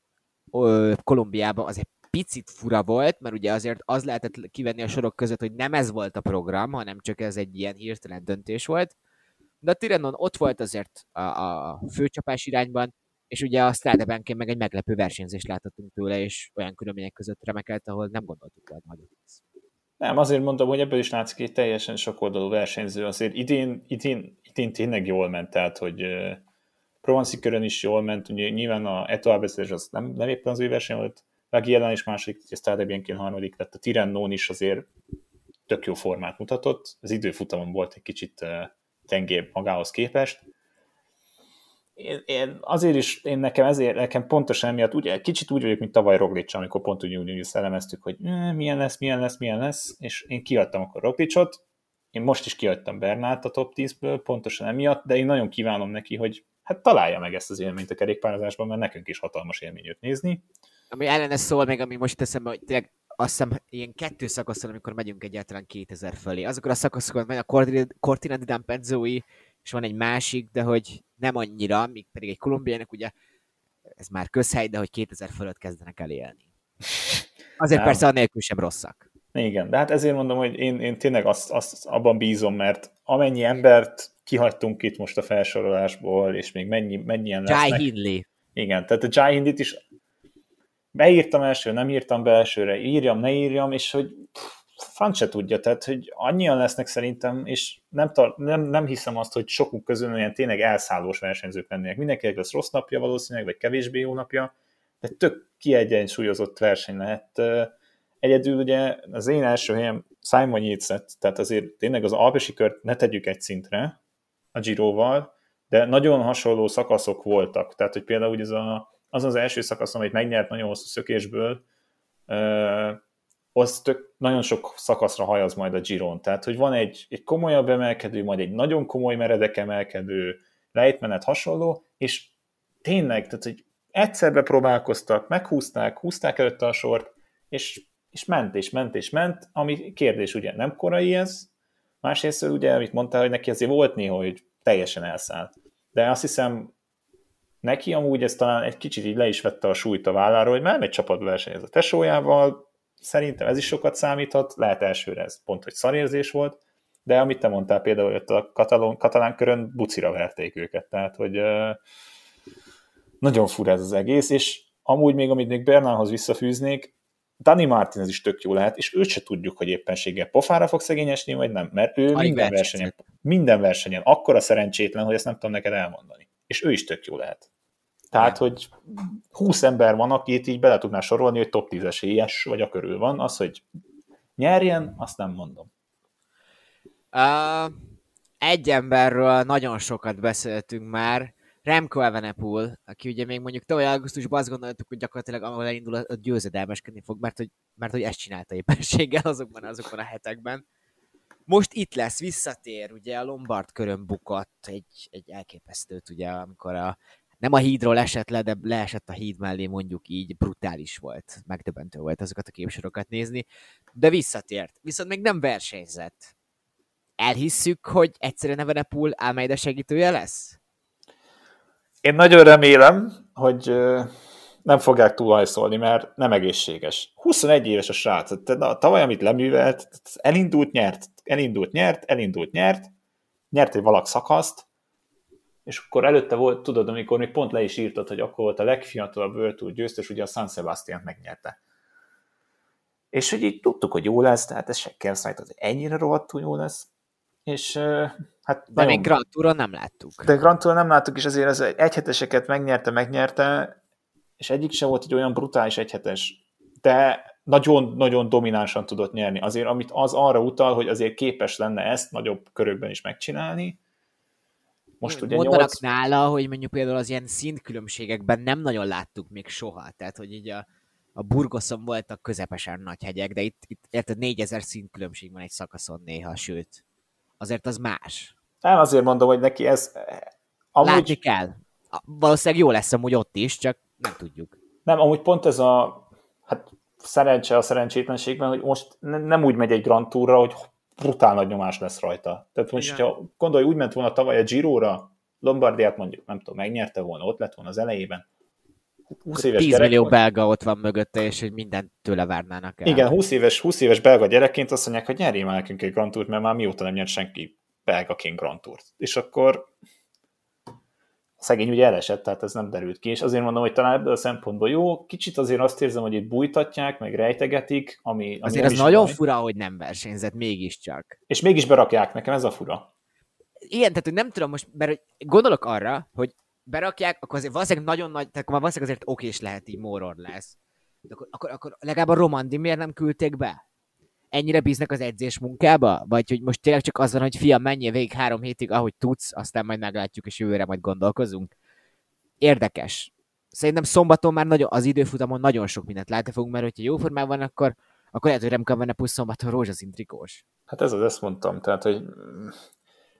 Kolumbiába, az egy picit fura volt, mert ugye azért az lehetett kivenni a sorok között, hogy nem ez volt a program, hanem csak ez egy ilyen hirtelen döntés volt. De a Tirrenon ott volt azért a főcsapás irányban, és ugye a Strade Bianchén meg egy meglepő versenyzést láthatunk tőle, és olyan körülmények között remekelt, ahol nem gondoltuk el majd. Nem, azért mondom, hogy ebből is látszik egy teljesen sokoldalú versenyző. Azért idén tényleg jól ment, tehát, hogy Provenci körön is jól ment, ugye nyilván a Etoile-beszélés az nem éppen az ő verseny volt, Vági jelen is második, a Strade Bianchén harmadik lett, a Tirrenón is azért tök jó formát mutatott, az időfutamon volt egy kicsit gyengébb magához képest. Én nekem ezért, nekem pontosan emiatt ugye, kicsit úgy vagyok, mint tavaly Roglic, amikor pont úgy szellemeztük, hogy milyen lesz, és én kiadtam akkor Roglicot, én most is kiadtam Bernalt a top 10-ből, pontosan emiatt, de én nagyon kívánom neki, hogy hát találja meg ezt az élményt a kerékpározásban, mert nekünk is hatalmas élményt nézni. Ami ellene szól meg, ami most eszembe, hogy tényleg azt hiszem ilyen 2 szakaszon, amikor megyünk egyáltalán 2000 fölé. Azokon a szakaszokon megy a Cortina di Dampezzo'i, és van egy másik, de hogy nem annyira, míg pedig egy kolumbiának ugye, ez már közhely, de hogy 2000 fölött kezdenek el élni. Azért nem. Persze annélkül sem rosszak. Igen, de hát ezért mondom, hogy én tényleg azt abban bízom, mert amennyi embert kihagytunk itt most a felsorolásból, és még mennyien lesznek. Jai Hindley. Igen, tehát a Jai Hindit is beírtam elsőre, nem írtam be elsőre, írjam, ne írjam, és hogy... Franc se tudja, tehát, hogy annyian lesznek szerintem, és nem hiszem azt, hogy sokuk közül olyan tényleg elszállós versenyzők lennének. Mindenkinek lesz rossz napja valószínűleg, vagy kevésbé jó napja, de tök kiegyensúlyozott verseny lehet. Egyedül ugye az én első helyem Simon Yates-et, tehát azért tényleg az Alpesi kört ne tegyük egy szintre a Giroval, de nagyon hasonló szakaszok voltak. Tehát, hogy például ugye az az első szakasz, amit megnyert nagyon hosszú szökésből, az nagyon sok szakaszra hajaz majd a Giron. Tehát, hogy van egy komolyabb emelkedő, majd egy nagyon komoly meredek emelkedő, lejtmenet hasonló, és tényleg, tehát, hogy egyszerbe próbálkoztak, meghúzták előtte a sort, és ment, ami kérdés ugye nem korai ez, másrészt ugye, amit mondtál, hogy neki azért volt néha, hogy teljesen elszállt. De azt hiszem, neki amúgy ez talán egy kicsit így le is vette a súlyt a válláról, hogy már egy csapatverseny ez a tesójával, szerintem ez is sokat számíthat, lehet elsőre ez pont, hogy szarérzés volt, de amit te mondtál például, hogy a katalán körön bucira verték őket, tehát, hogy nagyon fura ez az egész, és amúgy még Bernalhoz visszafűznék, Dani Martínez is tök jó lehet, és őt se tudjuk, hogy éppenséggel pofára fog szegényesni, vagy nem, mert ő minden versenyen akkora szerencsétlen, hogy ezt nem tudom neked elmondani. És ő is tök jó lehet. Tehát, hogy 20 ember van, akit így bele tudná sorolni, hogy top 10 esélyes, vagy a körül van. Az, hogy nyerjen, azt nem mondom. Egy emberről nagyon sokat beszéltünk már. Remko Evenepoel, aki ugye még mondjuk tavaly augusztusban azt gondoltuk, hogy gyakorlatilag ahol elindul, a győzedelmeskedni fog, mert hogy ezt csinálta éppenséggel azokban a hetekben. Most itt lesz, visszatér, ugye a Lombard körön bukott egy elképesztőt, ugye, amikor nem a hídról esett le, de leesett a híd mellé, mondjuk így brutális volt. Megdöbbentő volt azokat a képsorokat nézni. De visszatért. Viszont még nem versenyzett. elhisszük, hogy egyszerűen Evenepoel Almeida segítője lesz? Én nagyon remélem, hogy nem fogják túlhajszolni, mert nem egészséges. 21 éves a srác, na, tavaly, amit leművelt, elindult, nyert egy valak szakaszt, és akkor előtte volt, tudod, amikor még pont le is írtad, hogy akkor volt a legfiatalabb World Tour győztes, ugye a San Sebastiant megnyerte. És hogy így tudtuk, hogy jó lesz, tehát ez sekken szállított, hogy ennyire rohadtul jó lesz, és hát... De még Grand Touron nem láttuk. De Grand Touron nem láttuk, és azért az egyheteseket megnyerte, és egyik sem volt egy olyan brutális egyhetes, de nagyon-nagyon dominánsan tudott nyerni. Azért, amit az arra utal, hogy azért képes lenne ezt nagyobb körökben is megcsinálni. Most ugye mondanak nála, hogy mondjuk például az ilyen szintkülönbségekben nem nagyon láttuk még soha. Tehát, hogy így a Burgoson voltak közepesen nagy hegyek, de itt érted, 4000 szintkülönbség van egy szakaszon néha, sőt. Azért az más. Nem, azért mondom, hogy neki ez... Amúgy... Látni kell. Valószínűleg jó lesz amúgy ott is, csak nem tudjuk. Nem, amúgy pont ez a... Hát szerencse a szerencsétlenségben, hogy most nem úgy megy egy Grand Tourra, hogy brutál nagy nyomás lesz rajta. Tehát most, ha gondolj, úgy ment volna tavaly a Giro-ra, Lombardiát mondjuk, nem tudom, megnyerte volna, ott lett volna az elejében. 10 millió belga ott van mögötte, és hogy mindent tőle várnának el. Igen, 20 éves belga gyerekként azt mondják, hogy nyerjél már nekünk egy Grand Tourt, mert már mióta nem nyert senki belgaként Grand Tourt. És akkor szegény ugye elesett, tehát ez nem derült ki, és azért mondom, hogy talán ebből a szempontból jó, kicsit azért azt érzem, hogy itt bújtatják, meg rejtegetik, ami azért az nagyon fura, hogy nem versenyzett, mégiscsak. És mégis berakják, nekem ez a fura. Igen, tehát hogy nem tudom most, mert gondolok arra, hogy berakják, akkor azért valószínűleg nagyon nagy, tehát valószínűleg azért okés lehet, így moror lesz. Akkor legalább a Romandi miért nem küldték be? Ennyire bíznak az edzés munkába? Vagy hogy most tényleg csak az van, hogy fiam, menjél végig 3 hétig, ahogy tudsz, aztán majd meglátjuk, és jövőre majd gondolkozunk? Érdekes. Szerintem szombaton már nagyon, az időfutamon nagyon sok mindent látni fogunk, mert hogyha jó formában van, akkor lehet, hogy Remko Evenepoel szombaton rózsaszín trikós. Hát ez az, ezt mondtam, tehát hogy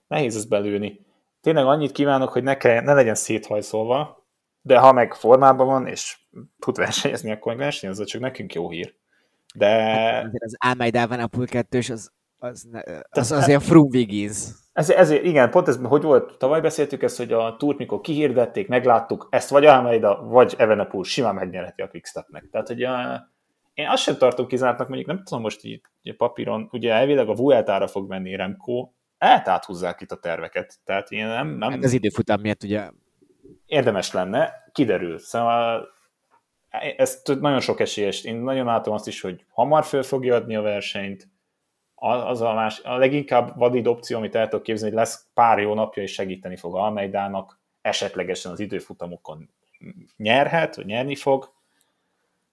nehéz ezt belőni. Tényleg annyit kívánok, hogy ne legyen széthajszolva, de ha meg formában van, és tud versenyezni, akkor versenyezze, csak nekünk jó hír. De... Hát, az Almeida Evenepoel 2-ös az azért Froome Wiggins. Ezért, igen, pont ez, hogy volt, tavaly beszéltük ezt, hogy a túrt, mikor kihirdették, megláttuk, ezt vagy Almeida, vagy Evenepoel simán megnyerheti a Quickstepnek. Tehát, hogy én azt sem tartom kizártnak, mondjuk nem tudom most így papíron, ugye elvileg a Vueltára fog menni Remco, áthúzzák itt a terveket. Tehát én nem... Hát az időfutam miatt ugye... Érdemes lenne, kiderül. Szóval ez nagyon sok esélyes. Én nagyon látom azt is, hogy hamar föl fogja adni a versenyt. Az a leginkább valid opció, amit el tudok képzelni, hogy lesz pár jó napja, és segíteni fog Almeidának. Esetlegesen az időfutamokon nyerhet, vagy nyerni fog,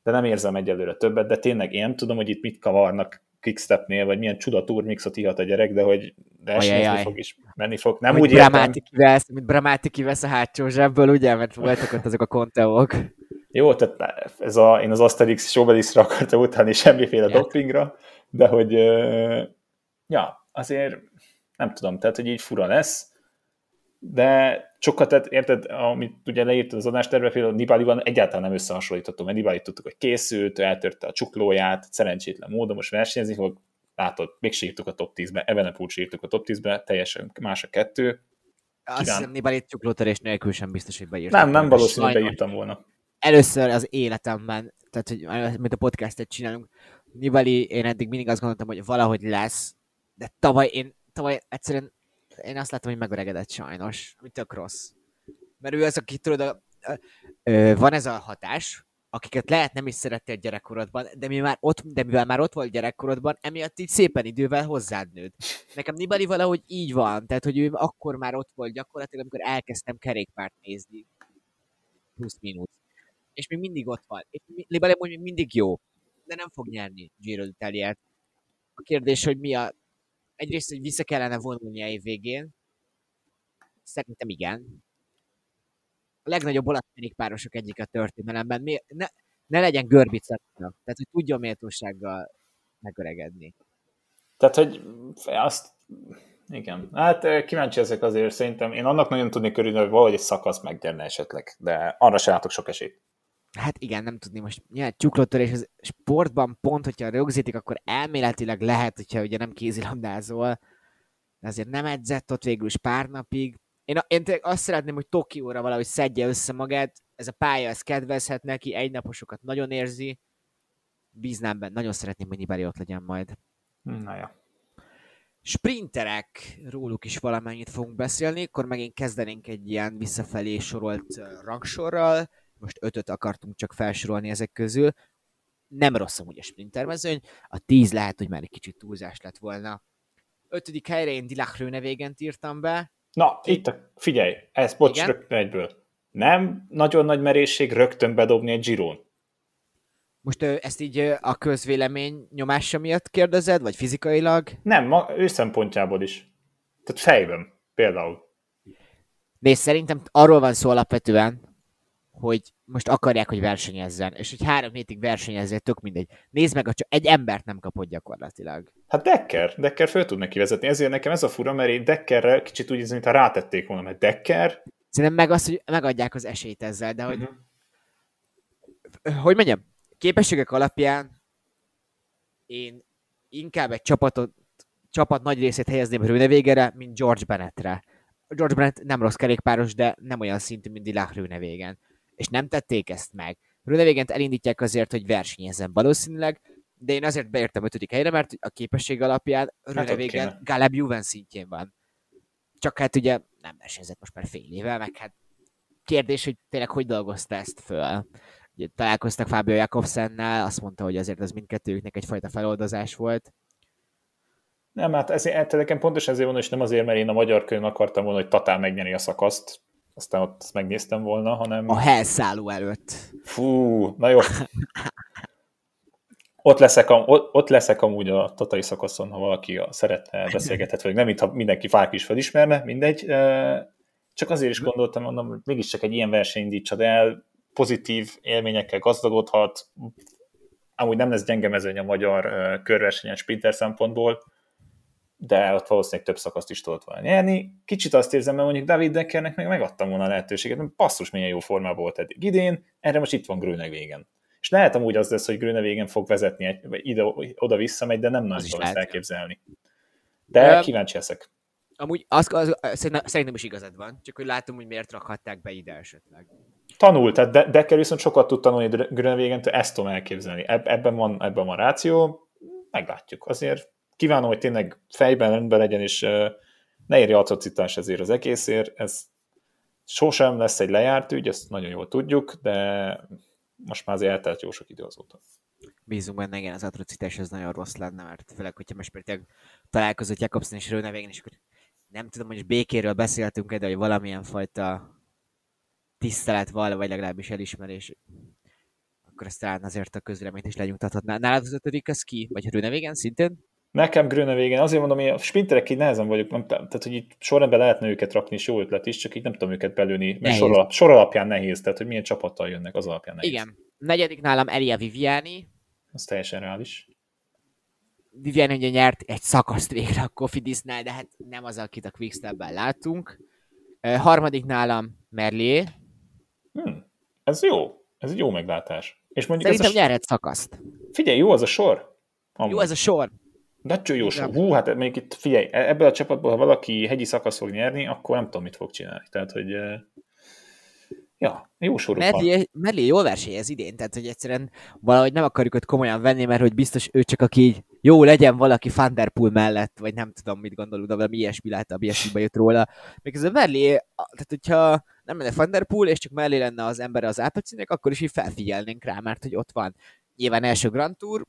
de nem érzem egyelőre többet, de tényleg én nem tudom, hogy itt mit kavarnak Quickstepnél, vagy milyen csuda turmixot ihat a gyerek, de hogy versenyezni fog is, menni fog. Nem úgy értem. Mint Bramáti kivesz a hátsó zsebből, ugye? Mert voltak ott azok a konteók. Jó, tehát én az Asterix és Obelixra akartam utáni semmiféle dopingra, de hogy azért nem tudom, tehát hogy így fura lesz, de sokat, tehát érted, amit ugye leírtad az adástervbe, például Nibalival egyáltalán nem összehasonlítottam, mert Nibalit tudtuk, hogy készült, eltörte a csuklóját, szerencsétlen módon most versenyezni fog, látod, még sírtuk a top 10-be, Evenepoel sírtuk a top 10-be, teljesen más a kettő. Azt hiszem, Nibalit csuklótörés nélkül sem biztos, hogy beírtam. Nem valószínű, hogy beírtam volna. Először az életemben, tehát hogy mint a podcastet csinálunk, Nibali, én eddig mindig azt gondoltam, hogy valahogy lesz, de tavaly egyszerűen én azt láttam, hogy megöregedett sajnos, hogy tök rossz. Mert ő az, aki tudod, van ez a hatás, akiket lehet nem is szerettél gyerekkorodban, de mivel már ott volt gyerekkorodban, emiatt így szépen idővel hozzád nőd. Nekem Nibali valahogy így van, tehát hogy ő akkor már ott volt gyakorlatilag, amikor elkezdtem kerékpárt nézni. Plusz minusz. És még mindig ott van. És Nibali még mindig jó, de nem fog nyerni Giro d'Italiát. A kérdés, hogy egyrészt, hogy vissza kellene vonulnia év végén. Szerintem igen. A legnagyobb olasz kerékpárosok egyik a történelemben. Ne legyen görbicatnak. Tehát, hogy tudjon méltósággal megöregedni. Tehát, hogy azt... Igen. Hát kíváncsi ezek azért, szerintem. Én annak nagyon tudnék körülni, hogy valahogy egy szakasz megnyerne esetleg. De arra sem látok sok esélyt. Hát igen, nem tudni most. Nyilván csuklótörés az sportban pont, hogyha rögzítik, akkor elméletileg lehet, hogyha ugye nem kézilabdázol, azért nem edzett ott végül is pár napig. Én azt szeretném, hogy Tokióra valahogy szedje össze magát, ez a pálya, ez kedvezhet neki, egynaposokat nagyon érzi, bíznám benne, nagyon szeretném, hogy Nibali ott legyen majd. Na ja. Sprinterek, róluk is valamennyit fogunk beszélni, akkor megint kezdenénk egy ilyen visszafelé sorolt rangsorral, most 5-öt akartunk csak felsorolni ezek közül. Nem rossz amúgy a sprintermezőny, a 10 lehet, hogy már egy kicsit túlzás lett volna. 5. helyre én Gröne végén írtam be. Na, itt figyelj, ez bocs, rögtön egyből. Nem nagyon nagy merészség rögtön bedobni egy Girón. Most ezt így a közvélemény nyomása miatt kérdezed, vagy fizikailag? Nem, ő szempontjából is. Tehát fejben, például. De szerintem arról van szó alapvetően, hogy most akarják, hogy versenyezzen, és hogy 3 hétig versenyezzen, tök mindegy. Nézd meg, csak egy embert nem kapod gyakorlatilag. Hát Decker föl tud neki vezetni, ezért nekem ez a fura, mert én Deckerrel kicsit úgy érzi, mintha rátették volna, mert Decker... Szerintem meg az, hogy megadják az esélyt ezzel, de hogy... Hogy mondjam, képességek alapján én inkább egy csapat nagy részét helyezném Gröne végére, mint George Bennettre. George Bennett nem rossz kerékpáros, de nem olyan szintű, mint Dylan Gröne végén. És nem tették ezt meg. Gröne végént elindítják azért, hogy versenyezzen valószínűleg, de én azért beértem 5. helyre, mert a képesség alapján Gröne végén Galeb Juven szintjén van. Csak hát ugye nem versenyzett most már fél évvel, meg hát kérdés, hogy tényleg hogy dolgozta ezt föl. Ugye, találkoztak Fábio Jakobsennel, azt mondta, hogy azért az mindkettőjüknek egyfajta feloldozás volt. Nem, hát ezért, nekem pontosan ezért van, és nem azért, mert én a magyar könyvön akartam volna, hogy Tatán megnyeri a szakaszt, aztán ott megnéztem volna, hanem... A helszálló előtt. Fú, na jó. Ott leszek amúgy a tatai szakaszon, ha valaki szeretne beszélgethet, vagy nem itt, ha mindenki Fák is felismerne, mindegy. Csak azért is gondoltam, mondom, hogy mégiscsak egy ilyen verseny indítsad el, pozitív élményekkel gazdagodhat, amúgy nem lesz gyenge mezőny a magyar körversenyen sprinter szempontból, de ott valószínűleg több szakaszt is tudott volna nyerni. Kicsit azt érzem, mert mondjuk David Deckernek meg megadtam volna a lehetőséget, mert basszus milyen jó formában volt eddig idén, erre most itt van Gröne végén. És lehet amúgy az lesz, hogy Gröne végén fog vezetni, oda-vissza megy, de nem nagyon ezt elképzelni. De kíváncsi leszek. Amúgy szerintem is igazad van, csak hogy látom, hogy miért rakhatták be ide esetleg. Tanul, tehát Decker viszont sokat tud tanulni Gröne végén, ezt tudom elképzelni. Ebben van ráció, meglátjuk azért. Kívánom, hogy tényleg fejben rendben legyen, és ne érje atrocitás ezért az egészért. Ez sosem lesz egy lejárt ügy, ezt nagyon jól tudjuk, de most már azért eltelt jó sok idő azóta. Bízunk benne, igen, az atrocitás ez nagyon rossz lenne, mert főleg, hogyha most például találkozott Jakobsen és Gröne végén, és akkor nem tudom, hogy békéről beszéltünk, de hogy valamilyen fajta tisztelet vala, vagy legalábbis elismerés, akkor ezt talán azért a közvéleményt is lenyugtathatná. Nálad az 5. az ki? Vagy Gröne végén szintén? Nekem Gröne végén, azért mondom, hogy a sprinterek így nehezen vagyok, nem, tehát hogy itt sorrendben lehetne őket rakni, és jó ötlet is, csak így nem tudom őket belőni, mert sor alapján nehéz, tehát hogy milyen csapattal jönnek, az alapján nehéz. Igen. 4. nálam Elia Viviani. Az teljesen reális. Viviani ugye nyert egy szakaszt végre a Cofidis-nál, de hát nem az, akit a Quickstep-ben látunk. 3. nálam Merlier. Ez jó. Ez egy jó meglátás. És mondjuk szerintem nyerhet szakaszt. Figyelj, jó az a sor. Amúgy. Jó az a sor. De cső jó sor. Hú, hát még itt figyelj, ebből a csapatból, ha valaki hegyi szakasz fog nyerni, akkor nem tudom, mit fog csinálni. Tehát, hogy ja, jó soruk van. Merli jól versenyez idén, tehát, hogy egyszerűen valahogy nem akarjuk őt komolyan venni, mert hogy biztos ő csak aki így jó legyen valaki Van der Poel mellett, vagy nem tudom, mit gondolunk, de valami ilyesmi lehet, ami ilyesmibe jött róla. Még ez a Merli, tehát hogyha nem lenne Van der Poel, és csak Merli lenne az ember az Alpecinek, akkor is így felfigyelnénk rá, mert hogy ott van. Nyilván első Grand Tour,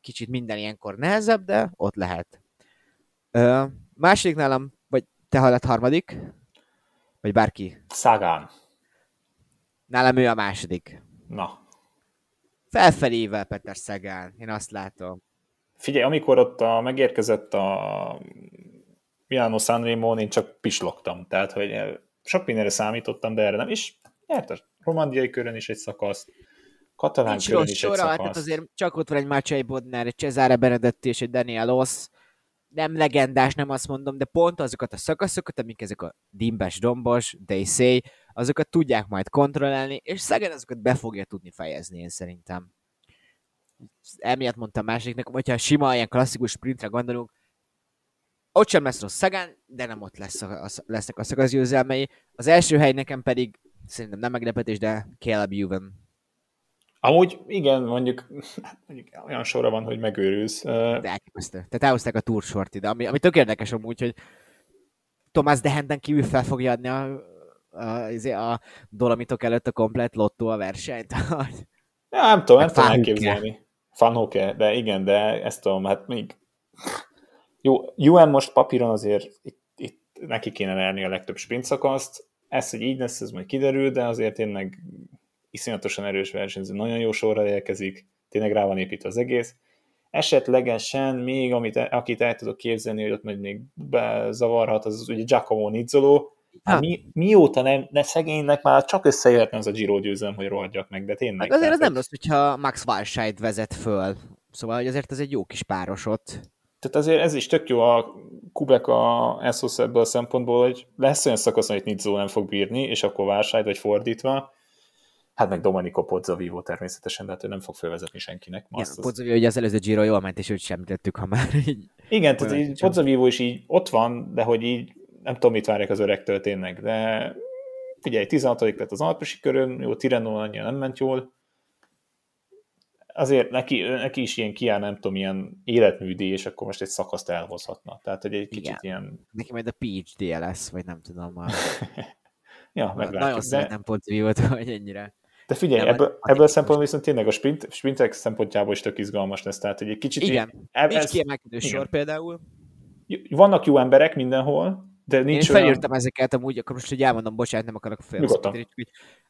kicsit minden ilyenkor nehezebb, de ott lehet. Második nálam, vagy te hallott 3. Vagy bárki? Sagan. Nálam ő a 2. Na. Felfelével Peter Sagan, én azt látom. Figyelj, amikor ott megérkezett a Milano Sanremo, én csak pislogtam, tehát hogy sok mindenre számítottam, de erre nem, és nyert a romandiai körön is egy szakaszt. Katalán nincs rossz sora, hát azért csak ott van egy Maciej Bodnár, egy Cesare Benedetti és egy Daniel Oss. Nem legendás, nem azt mondom, de pont azokat a szakaszokat, amik ezek a dimbes, dombos, dejszéj, azokat tudják majd kontrollálni, és Sagan azokat be fogja tudni fejezni, én szerintem. Emiatt mondtam másodiknak, hogyha sima ilyen klasszikus sprintre gondolunk, Ott sem lesz rossz Szegán, de nem ott lesznek a szakaszgyőzelmei. Az első hely nekem pedig szerintem nem meglepetés, de Caleb Ewan. Amúgy igen, mondjuk olyan sorra van, hogy megőrülsz. De elképesztő. Tehát elhozták a túrsort ide, ami tök érdekes amúgy, hogy Thomas Dehenden kívül fel fogja adni a Dolomitok előtt a komplet lottó a versenyt. Ja, nem tudom elképzelni. Fanhoke, de igen, de ezt tudom, hát még... Jó, Ewan most papíron azért itt neki kéne verni a legtöbb sprint szakaszt. Ez, hogy így lesz, ez majd kiderül, de azért tényleg iszonyatosan erős versenyző, nagyon jó sorra érkezik, tényleg rá van építve az egész. Esetlegesen még, akit el tudok képzelni, hogy ott majd még bezavarhat, az ugye Giacomo Nizzolo. Hát mióta nem szegénynek már csak összejöhetne az a Giro győzelem, hogy rohadjak meg, de tényleg. Azért az nem rossz, hogyha Max Walscheid vezet föl. Szóval hogy azért ez egy jó kis páros ott. Tehát azért ez is tök jó a Kubeka Essos ebből a szempontból, hogy lesz olyan szakasz, amit Nizzolo nem fog bírni, és akkor Walscheid vagy fordítva. Hát meg Domenico Pozzovivo természetesen, de hát ő nem fog fölvezetni senkinek. Igen, Pozzovivo ugye az előző Giro jól ment, és őt sem tettük, ha már így... Igen, tehát így Pozzovivo is így ott van, de hogy így nem tudom, mit várják az öregtől tényleg, de figyelj, 16. lett az Alpesi körön, jó, Tirreno annyira nem ment jól. Azért neki is ilyen kiáll, nem tudom, ilyen életműdi, és akkor most egy szakaszt elhozhatna. Tehát, hogy egy kicsit ilyen... Neki majd a PhD-je lesz, vagy nem tudom. Ja, meglátjuk. Nagyon szeretem Pozzovivo-t, hogy ennyire... De figyelj, ebből a szempontból viszont tényleg a sprintek szempontjából is tök izgalmas lesz, tehát hogy egy kicsit... Igen, nincs kiemelkedő sor például. Vannak jó emberek mindenhol, de nincs olyan... Én felírtam ezeket amúgy, akkor most, hogy elmondom, bocsánat, nem akarok félbeszakítani.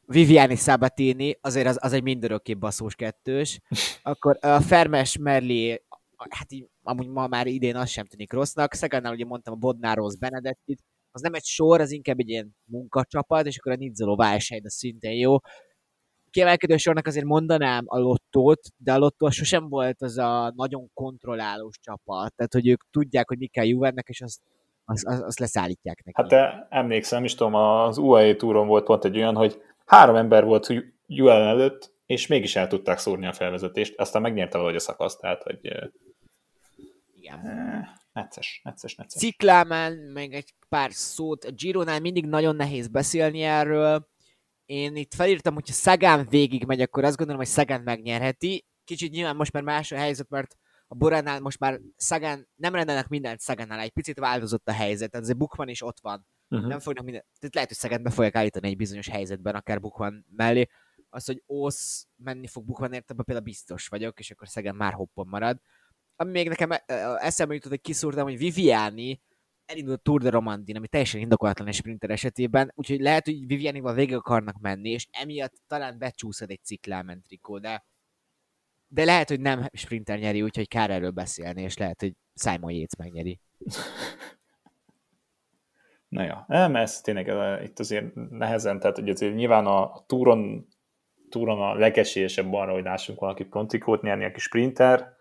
Viviani Sabatini, azért az egy mindörökké baszós kettős. Akkor a Fermes Merli, hát így, amúgy ma már idén az sem tűnik rossznak. Szegannál ugye mondtam a Bodnár-Rossz Benedettit, az nem egy sor, az inkább egy ilyen munkacsapat, és akkor a Nizzolo Walscheid, az szintén jó. Kiemelkedő sornak azért mondanám a Lottót, de a Lottó sosem volt az a nagyon kontrollálós csapat, tehát hogy ők tudják, hogy mi kell Juvennek, és azt leszállítják neki. Hát te emlékszem, is tudom, az UAE túron volt pont egy olyan, hogy 3 ember volt Juven előtt, és mégis el tudták szúrni a felvezetést, aztán megnyerte valahogy a szakaszt, tehát hogy... Igen. Necces. Ciklámán meg egy pár szót, a Gironál mindig nagyon nehéz beszélni erről. Én itt felírtam, hogyha Sagan végig megy, akkor azt gondolom, hogy Sagan megnyerheti. Kicsit nyilván most már más a helyzet, mert a Boránál most már Sagan, nem rendelnek mindent Sagannál, egy picit változott a helyzet, tehát azért Buchmann is ott van. Uh-huh. Nem fognak mindent, tehát lehet, hogy Sagan be fogják állítani egy bizonyos helyzetben, akár Buchmann mellé. Az, hogy Ósz menni fog Buchmannért, abban például biztos vagyok, és akkor Sagan már hoppon marad. Ami még nekem eszembe jutott, hogy kiszúrtam, hogy Viviani elindult a Tour de Romandie, ami teljesen indokolatlan egy sprinter esetében, úgyhogy lehet, hogy Vivianival végig akarnak menni, és emiatt talán becsúszod egy Cyclamen trikó, de lehet, hogy nem sprinter nyeri, úgyhogy kár erről beszélni, és lehet, hogy Simon Yates megnyeri. Na ja, nem, ez tényleg itt azért nehezen, tehát hogy azért nyilván a túron a legesélyesebb arra, hogy lássunk valaki prontikót nyerni, aki sprinter,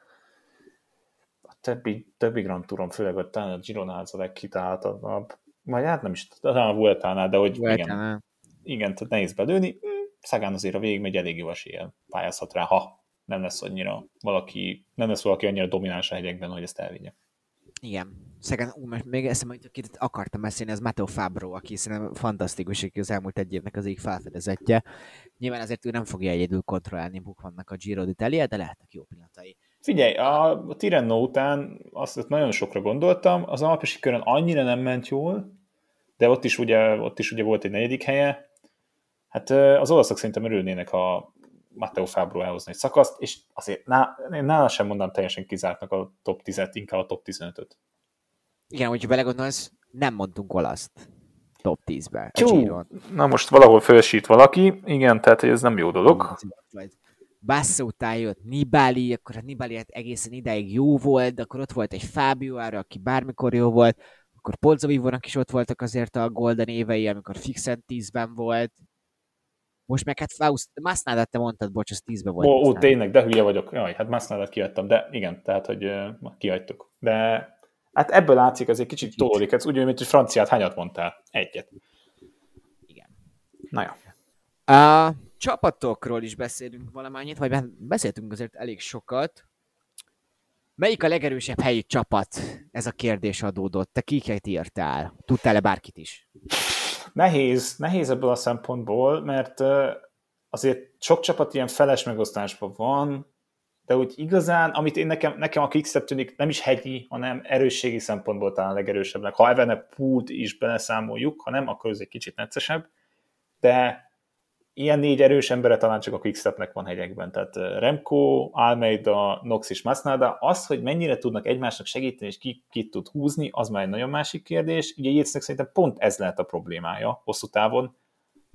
többi Grand Touron, főleg a Gironál az a legkitáltabb. Majd hát nem is, talán a Vueltánál, de hogy igen, tehát nehéz belőni. Szagán azért a végig megy elég jó eséllyel pályázhat rá, ha nem lesz valaki annyira domináns a hegyekben, hogy ezt elvigye. Igen. Szegán, még eszembe, akit akartam beszélni, az Matteo Fabro, aki szerintem fantasztikus, aki az elmúlt egy évnek az egyik felfedezetje. Nyilván azért ő nem fogja egyedül kontrollálni Buchmannnak a Giro d'Italia, de lehetnek jó pillanatai. Figyelj, a Tirreno után azt nagyon sokra gondoltam, az Alpesi körön annyira nem ment jól, de ott is ugye volt egy 4. helye. Hát az olaszok szerintem örülnének, ha Matteo Fabro elhozna egy szakaszt, és azért nála sem mondom teljesen kizártnak a top 10-et, inkább a top 15-öt. Igen, hogyha belegondolsz, nem mondtunk olaszt top 10-ben. Na most valahol felsít valaki, igen, tehát ez nem jó dolog. Basso után jött Nibali, akkor a Nibali hát egészen idáig jó volt, de akkor ott volt egy Fábio Aru, aki bármikor jó volt, akkor Pozzovivónak is ott voltak azért a golden évei, amikor fixen 10-ben volt. Most meg hát Másznádat te mondtad, bocs, az 10-ben volt. Ó, tényleg, de hülye vagyok. Jaj, hát Másznádat kiadtam, de igen, tehát, hogy kiadtuk. De hát ebből látszik, ez egy kicsit tolódik, ez úgy, mint hogy franciát hányat mondtál? Egyet. Igen. Na jó. Csapatokról is beszélünk valamennyit, vagy beszéltünk azért elég sokat. Melyik a legerősebb helyi csapat? Ez a kérdés adódott. Te kiket írtál? Tudtál-e bárkit is? Nehéz ebből a szempontból, mert azért sok csapat ilyen feles megosztásban van, de úgy igazán, amit én nekem a Quickstep tűnik, nem is hegyi, hanem erősségi szempontból talán legerősebbnek. Ha Evenepoelt is beleszámoljuk, ha nem, akkor ez egy kicsit neccesebb, de ilyen négy erős embere talán csak a Quickstepnek van hegyekben, tehát Remko, Almeida, Knox és Másznáda. Az, hogy mennyire tudnak egymásnak segíteni, és ki tud húzni, az már egy nagyon másik kérdés. Ugye Yatesnek szerintem pont ez lehet a problémája hosszú távon.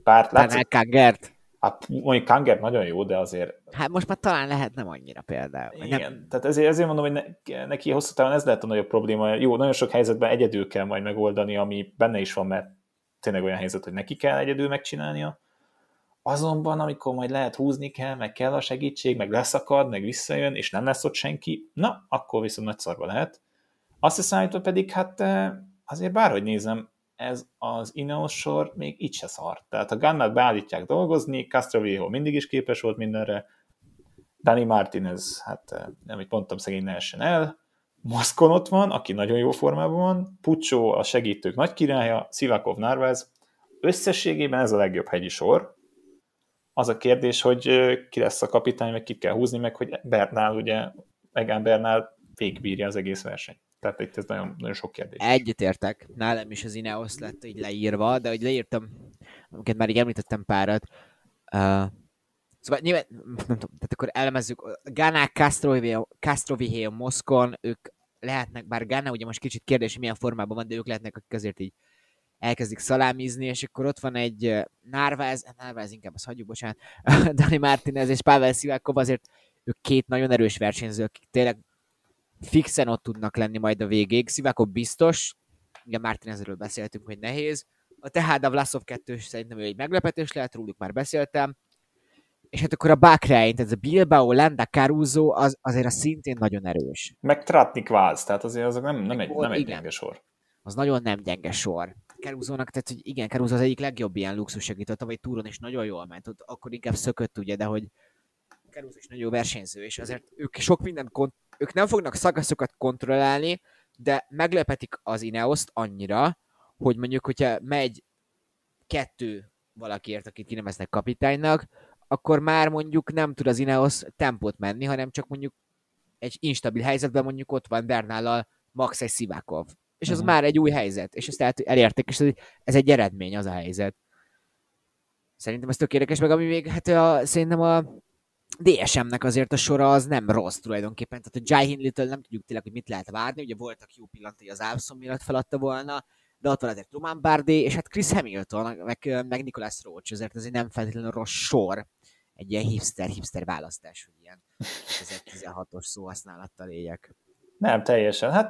Bár látszik... Kangert. Hát mondjuk Kangert nagyon jó, de azért... Hát most már talán lehet nem annyira például. Igen, nem... tehát ezért mondom, hogy neki hosszú távon ez lehet a nagyobb probléma. Jó, nagyon sok helyzetben egyedül kell majd megoldani, ami benne is van, mert tényleg olyan helyzet, hogy neki kell egyedül megcsinálnia. Azonban, amikor majd lehet húzni kell, meg kell a segítség, meg leszakad, meg visszajön, és nem lesz ott senki, na, akkor viszont nagy szarba lehet. Azt hiszem, pedig, hát azért bárhogy nézem, ez az Ineos sor még így se szar. Tehát a Gunnát beállítják dolgozni, Castroviejo mindig is képes volt mindenre, Dani Martínez, hát nem, így mondtam, szegény ne essen el, Maszkon ott van, aki nagyon jó formában van, Puccio a segítők nagy királya, Szivákov Narváz, összességében ez a legjobb hegyi sor. Az a kérdés, hogy ki lesz a kapitány, meg kit kell húzni, meg hogy Bernal, ugye, Egan Bernal végbírja az egész versenyt. Tehát itt ez nagyon, nagyon sok kérdés. Egyetértek. Nálam is az Ineos lett így leírva, de hogy leírtam, amiket már így említettem párat. Szóval nyilván, nem tudom, tehát akkor elemezzük. Ghana, Castroviejo, Maszkon, ők lehetnek, bár Ghana ugye most kicsit kérdés, milyen formában van, de ők lehetnek, akik azért így elkezdik szalámizni, és akkor ott van egy Narváz inkább azt hagyjuk, bocsánat, Dani Martínez és Pavel Szivákov, azért ők két nagyon erős versenyző, akik tényleg fixen ott tudnak lenni majd a végéig. Szivákov biztos, igen, Martínezről beszéltünk, hogy nehéz. Tehát a Vlasov 2-ös szerintem ő egy meglepetés lehet, róluk már beszéltem. És hát akkor a backline, ez a Bilbao, Landa, Caruso, az azért a szintén nagyon erős. Meg Tratnik Váz, tehát azért azok nem egy gyenge sor. Az nagyon nem gyenge sor. Caruso-nak, tehát hogy igen, Caruso az egyik legjobb ilyen luxus segítő, tavaly túron is nagyon jól ment, ott akkor inkább szökött, ugye, de hogy Caruso is nagyon jó versenyző, és azért ők sok mindent, ők nem fognak szakaszokat kontrollálni, de meglepetik az Ineoszt annyira, hogy mondjuk, hogyha megy kettő valakiért, akit kineveznek kapitánynak, akkor már mondjuk nem tud az Ineos tempót menni, hanem csak mondjuk egy instabil helyzetben mondjuk ott van Bernallal max. Egy Szivákov. És az már egy új helyzet, és ezt elértek, és ez egy eredmény, az a helyzet. Szerintem ez tök érdekes, meg ami még, hát szerintem a DSM-nek azért a sora az nem rossz tulajdonképpen, tehát a Jai Hindley-től nem tudjuk tényleg, hogy mit lehet várni, ugye voltak jó pillanatai, az Alpson miatt feladta volna, de ott van azért Román Bárdé, és hát Chris Hamilton, meg Nicolas Roach, azért ez nem feltétlenül rossz sor, egy ilyen hipster választás, hogy ilyen 2016-os szóhasználattal éljek. Nem, teljesen,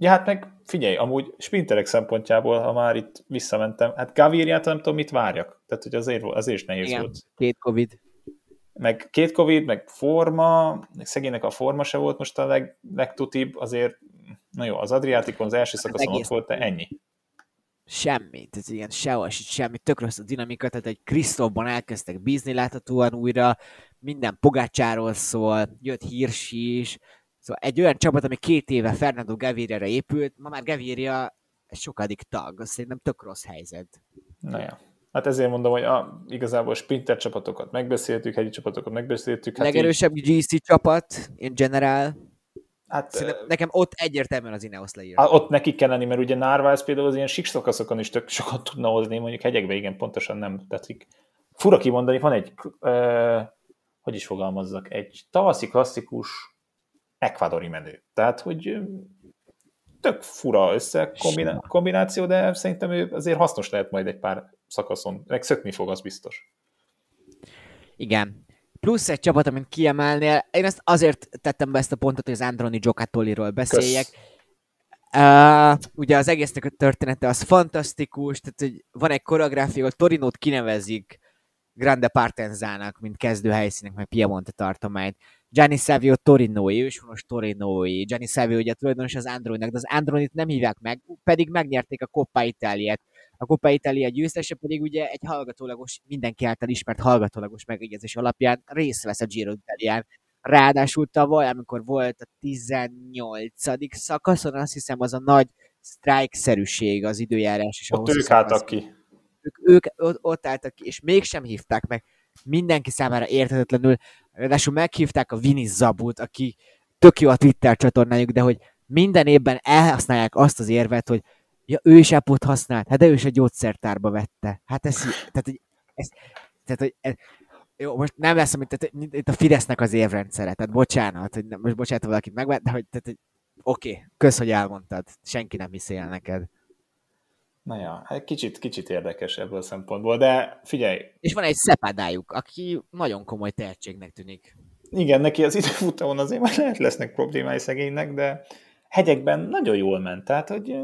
ja, hát meg figyelj, amúgy sprinterek szempontjából, ha már itt visszamentem, hát Gavirjától nem tudom, mit várjak. Tehát, hogy azért is nehéz igen, volt. Két Covid, meg forma, meg szegénynek a forma se volt most a legtutibb, azért, na jó, az Adriatikon az első szakaszon ott volt, de ennyi. Semmit, ez igen, semmit, tök rossz a dinamika, tehát egy Krisztófban elkezdtek bízni láthatóan újra, minden Pogácsáról szól, jött Hirs is. Szóval egy olyan csapat, ami 2 éve Fernando Gaviria-ra épült, ma már Gaviria egy sokadik tag, az szerintem tök rossz helyzet. Na ja. Hát ezért mondom, hogy igazából sprinter csapatokat megbeszéltük, hegyi csapatokat megbeszéltük. Hát legerősebb így... GC csapat, in general. Hát, nekem ott egyértelműen az Ineos leírja. Hát ott nekik kell lenni, mert ugye Narváz például az ilyen sikszakaszokon is tök sokat tudna hozni, mondjuk hegyekbe igen, pontosan nem tetszik. Fura kimondani, van egy, hogy is fogalmazzak, egy tavaszi klasszikus ekvadori menő. Tehát, hogy tök fura kombináció, de szerintem ő azért hasznos lehet majd egy pár szakaszon. Meg szökni fog, az biztos. Igen. Plusz egy csapat, amit kiemelnél, én ezt azért tettem be ezt a pontot, hogy az Androni Giocattoliról beszéljek. Ugye az egésznek a története az fantasztikus, tehát hogy van egy koreográfia, hogy Torinót kinevezik Grande Partenzának, mint kezdő helyszínek, meg Piemonte tartományt. Gianni Savio Torinói, ő is most Torinói. Gianni Savio ugye tulajdonosa az Androninak, de az Andronit nem hívják meg, pedig megnyerték a Coppa Italiát. A Coppa Italia győztese pedig ugye egy hallgatólagos, mindenki által ismert hallgatólagos megegyezés alapján részt vesz a Giro d'Italián. Ráadásul tavaly, amikor volt a 18. szakaszon, azt hiszem az a nagy sztrájkszerűség az időjárás. És ott ők álltak ki. Ők ott álltak ki, és mégsem hívták meg. Mindenki számára érthetetlenül. Ráadásul meghívták a Vini Zabut, aki tök jó a Twitter csatornájuk, de hogy minden évben elhasználják azt az érvet, hogy ja, ő is ápót használt, hát de ő is a gyógyszertárba vette. Hát ez, jó, most nem lesz, amit itt a Fidesznek az érvrendszere, tehát bocsánat, hogy most bocsánat, ha valakit megvált, de hogy, oké, kösz, hogy elmondtad, senki nem hiszi el neked. Na ja, hát kicsit érdekes ebből a szempontból, de figyelj. És van egy Szepadájuk, aki nagyon komoly tehetségnek tűnik. Igen, neki az időfutamon azért már lehet lesznek problémái szegénynek, de hegyekben nagyon jól ment, tehát hogy...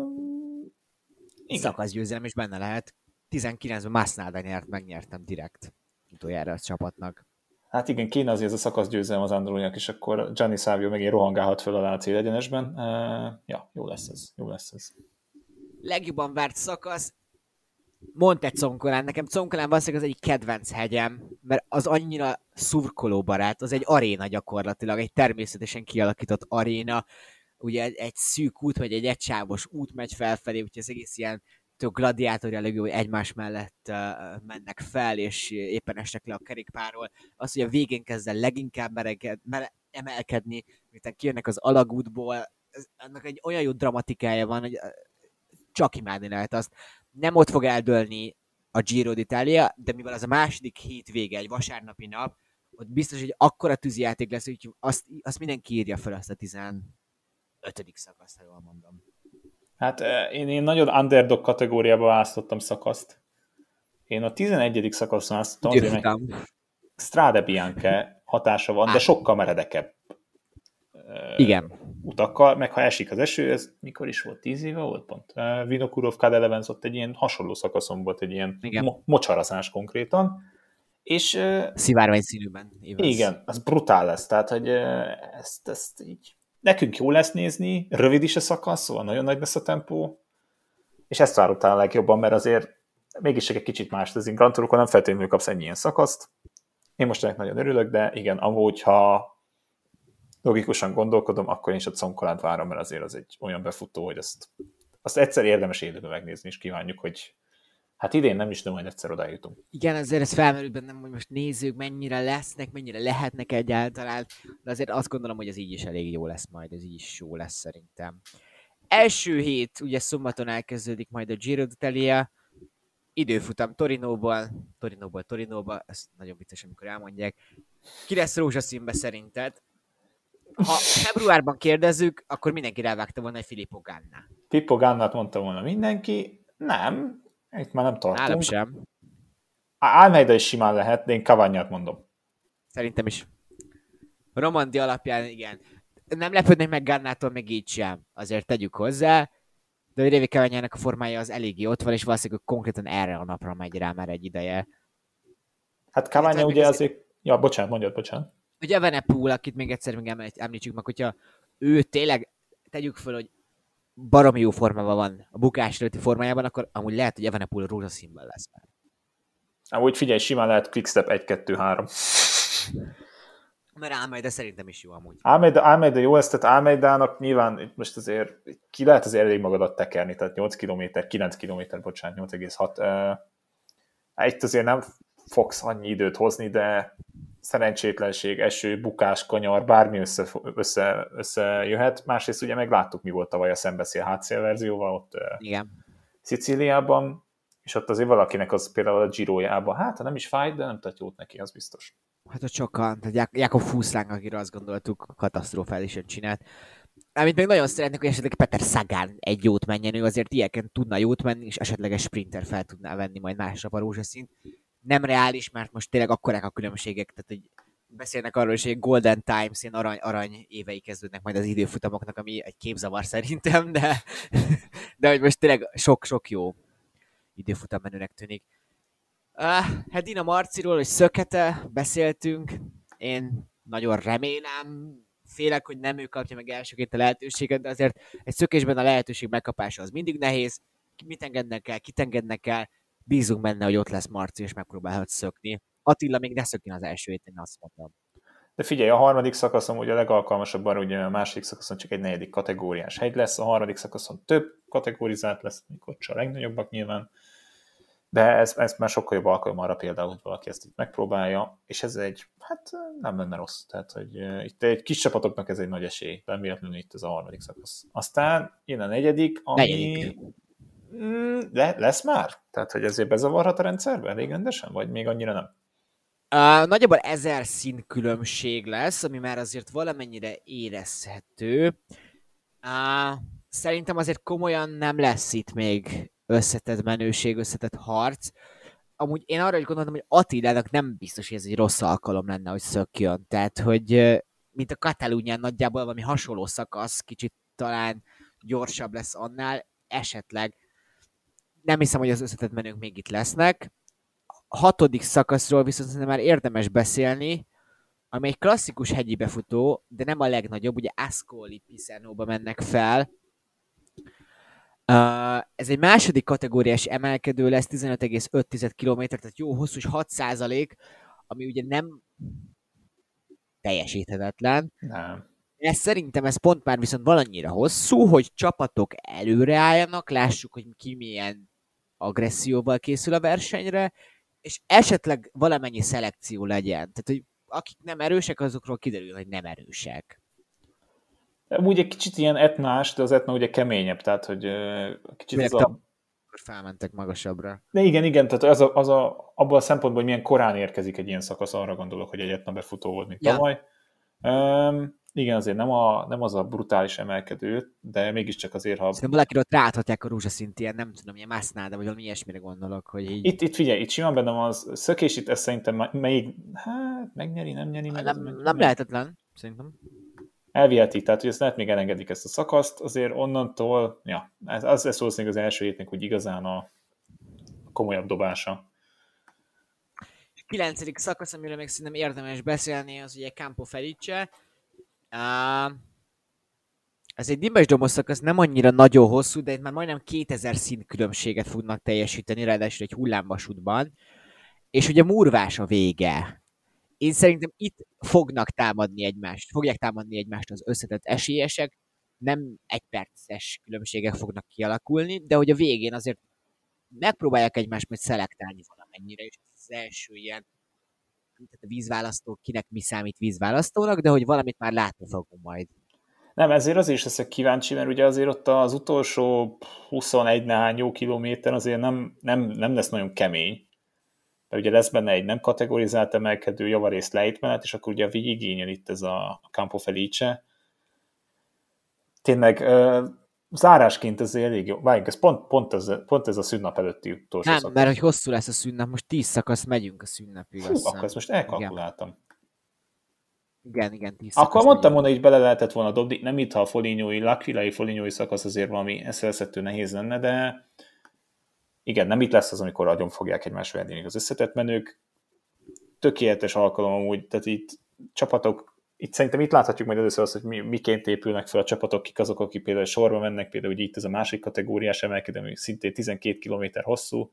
Szakaszgyőzelem is benne lehet. 19-ben Másznáda nyert, megnyertem direkt utoljára a csapatnak. Hát igen, kéne azért az a szakaszgyőzelem az Andróniak, és akkor Gianni Savio megint rohangálhat föl alá a célegyenesben. Ja, jó lesz ez. Legjobban várt szakasz, mondta Csonkolán. Nekem Csonkolán valószínűleg az egyik kedvenc hegyem, mert az annyira szurkolóbarát, az egy aréna gyakorlatilag, egy természetesen kialakított aréna, ugye egy szűk út, vagy egy egysávos út megy felfelé, úgyhogy az egész ilyen tök gladiátor jellegű, hogy egymás mellett mennek fel, és éppen esnek le a kerékpárról. Az, hogy a végén kezd el leginkább emelkedni, miután kijönnek az alagútból, annak egy olyan jó dramatikája van, hogy csak imádni lehet azt. Nem ott fog eldőlni a Giro d'Italia, de mivel az a második hétvége, egy vasárnapi nap, ott biztos, hogy akkora tűzijáték lesz, hogy azt mindenki írja fel, azt a 15. szakaszt, ha jól mondom. Hát én nagyon underdog kategóriába választottam szakaszt. Én a 11. szakaszon választottam, Strade Bianche hatása van, de sokkal meredekebb. Igen. Utakkal, meg ha esik az eső, ez mikor is volt? 10 éve volt pont? Vinokurov Kadelevens ott egy ilyen hasonló szakaszon volt, egy ilyen mocsarazás konkrétan. És... szivárvány színűben. Évensz. Igen, az brutál lesz, tehát, hogy ezt így... Nekünk jó lesz nézni, rövid is a szakasz, szóval nagyon nagy lesz a tempó, és ezt várok talán legjobban, mert azért mégis egy kicsit más, az Grand Tourokon nem feltétlenül kapsz ennyi ilyen szakaszt. Én most ennek nagyon örülök, de igen, amúgy, ha logikusan gondolkodom, akkor én is a Csonkolát várom, mert azért az egy olyan befutó, hogy azt egyszer érdemes élőben megnézni, és kívánjuk, hogy hát idén nem is, de majd egyszer odajutunk. Igen, azért ez felmerült bennem, hogy most nézzük, mennyire lesznek, mennyire lehetnek egyáltalán, de azért azt gondolom, hogy ez így is elég jó lesz majd, ez így is jó lesz szerintem. Első hét, ugye szombaton elkezdődik majd a Giro d'Italia, időfutam Torinóba, ezt nagyon vicces, amikor elmondják. Ki lesz rózsaszínbe szerinted? Ha februárban kérdezzük, akkor mindenki rávágta volna, hogy Filippo Ganna. Filippo Gannát mondta volna mindenki, nem. Itt már nem tartunk. Nálam sem. Almeida is simán lehet, de én Cavagnát mondom. Szerintem is. Romandi alapján igen. Nem lepődnek meg Gannától, meg így sem. Azért tegyük hozzá, de a Révi Cavagnának a formája az eléggé ott van, és valószínűleg konkrétan erre a napra megy rá már egy ideje. Hát Cavagna ugye azért... Ja, bocsánat. Ugye Evenepoel, akit még egyszer említsük meg, hogyha ő tényleg, tegyük föl, hogy baromi jó formában van a bukás előtti formájában, akkor amúgy lehet, hogy Evenepoel rózsaszínben lesz már. Amúgy figyelj, simán lehet quickstep 1-2-3. Mert Almeida szerintem is jó amúgy. Almeida jó lesz, tehát Almeidának nyilván most azért ki lehet azért elég magadat tekerni, tehát 8,6 km. Itt azért nem fogsz annyi időt hozni, de szerencsétlenség, eső, bukás, kanyar, bármi összejöhet. Másrészt ugye megláttuk, mi volt tavaly a szembeszél hátszél verzióval ott Szicíliában, és ott azért valakinek az például a Girojába, hát ha nem is fájt, de nem tett jót neki, az biztos. Hát ott sokan, tehát Jákob Fuglsang, akire azt gondoltuk, katasztrofálisan csinált. Amit még nagyon szeretnék, hogy esetleg Peter Sagan egy jót menjen, ő azért ilyenként tudna jót menni, és esetleg egy sprinter fel tudná venni majd másnap a rózsaszínt. Nem reális, mert most tényleg akkorák a különbségek, tehát hogy beszélnek arról is, hogy Golden Times, ilyen arany évei kezdődnek majd az időfutamoknak, ami egy képzavar szerintem, de hogy most tényleg sok-sok jó időfutam menőnek tűnik. Hát Dinamarciról és Szökete beszéltünk, én nagyon remélem, félek, hogy nem ő kapja meg elsőként a lehetőséget, de azért egy szökésben a lehetőség megkapása az mindig nehéz, mit engednek el, kit engednek el, bízunk benne, hogy ott lesz Marci, és megpróbálhat szökni. Attila még ne szökjön az első héten, azt mondom. De figyelj, a harmadik szakaszon ugye a legalkalmasabb arra, ugye a második szakaszon csak egy negyedik kategóriás hegy lesz, a harmadik szakaszon több kategorizált lesz, mikor csak a legnagyobbak nyilván, de ez már sokkal jobb alkalom arra például, hogy valaki ezt így megpróbálja, és ez egy, hát nem lenne rossz, tehát hogy itt egy kis csapatoknak ez egy nagy esély, de véletlenül itt ez a harmadik szakasz. Aztán jön a negyedik, ami... lesz már? Tehát, hogy ezért bezavarhat a rendszerbe elég rendesen, vagy még annyira nem? Nagyjából 1000 szint különbség lesz, ami már azért valamennyire érezhető. Szerintem azért komolyan nem lesz itt még összetett menőség, összetett harc. Amúgy én arra is gondoltam, hogy Attilának nem biztos, hogy ez egy rossz alkalom lenne, hogy szökjön. Tehát, hogy mint a Katalúnyán nagyjából valami hasonló szakasz, kicsit talán gyorsabb lesz annál, esetleg. Nem hiszem, hogy az összetett menők még itt lesznek. A hatodik szakaszról viszont szerintem már érdemes beszélni, ami egy klasszikus hegyi befutó, de nem a legnagyobb, ugye Ascoli Pisanóba mennek fel. Ez egy második kategóriás emelkedő lesz, 15,5 km, tehát jó hosszú, és 6%, ami ugye nem teljesíthetetlen. Nem. Ez szerintem ez pont már viszont valannyira hosszú, hogy csapatok előreálljanak, lássuk, hogy ki milyen agresszióval készül a versenyre, és esetleg valamennyi szelekció legyen. Tehát, hogy akik nem erősek, azokról kiderül, hogy nem erősek. Úgy egy kicsit ilyen etnás, de az etna ugye keményebb, tehát, hogy kicsit az a... felmentek magasabbra. De igen, tehát az a, abban a szempontból, hogy milyen korán érkezik egy ilyen szakasz, arra gondolok, hogy egy etna befutó volt, mint tavaly. Igen, azért nem az a brutális emelkedő, de mégiscsak azért, ha... Szerintem valakiről ráadhatják a rózsaszint ilyen, nem tudom, ilyen Másznáda, vagy valami ilyesmire gondolok, hogy így... Itt figyelj, itt simán bennem az szökés, itt ez szerintem még... Hát, megnyeri, nem nyeri... Nem lehetetlen, szerintem. Elvihetik, tehát hogy ezt lehet még elengedik ezt a szakaszt, azért onnantól... Ja, ez valószínűleg az első hétnek úgy igazán a komolyabb dobása. 9. szakasz, amiről még szerintem érdemes beszélni, az ugye Campo Felice. Ez egy dimbesdomos szakasz, nem annyira nagyon hosszú, de itt már majdnem 2000 szint különbséget fognak teljesíteni, ráadásul egy hullámvasútban. És ugye murvás a vége. Én szerintem itt fogják támadni egymást az összetett esélyesek, nem egyperces különbségek fognak kialakulni, de hogy a végén azért megpróbálják egymást majd szelektálni valamennyire, és ez az első ilyen, tehát a vízválasztó, kinek mi számít vízválasztónak, de hogy valamit már látni fogunk majd. Nem, ezért azért is leszek kíváncsi, mert ugye azért ott az utolsó 21-néhány jó kilométer azért nem lesz nagyon kemény. De ugye lesz benne egy nem kategorizált emelkedő, javarészt lejtmenet, és akkor ugye végigényel itt ez a Campo Felice. Tényleg zárásként ez elég jó. Várjunk, ez pont ez a szünnap előtti utolsó szakasz. Nem, mert hogy hosszú lesz a szünnap, most 10 szakasz megyünk a szünnapig. Hú, akkor ezt most elkalkuláltam. Igen, 10 szakasz. Akkor mondtam volna, így bele lehetett volna dobni, nem itt, ha a L'Aquilai-Folignyói szakasz azért valami eszelszedtő nehéz lenne, de igen, nem itt lesz az, amikor agyon fogják egymás verni az összetett menők. Tökéletes alkalom amúgy, tehát itt csapatok, itt szerintem itt láthatjuk majd először azt, hogy miként épülnek fel a csapatok, kik azok, akik például sorba mennek, például itt ez a másik kategóriás emelkedő, ami szintén 12 km hosszú.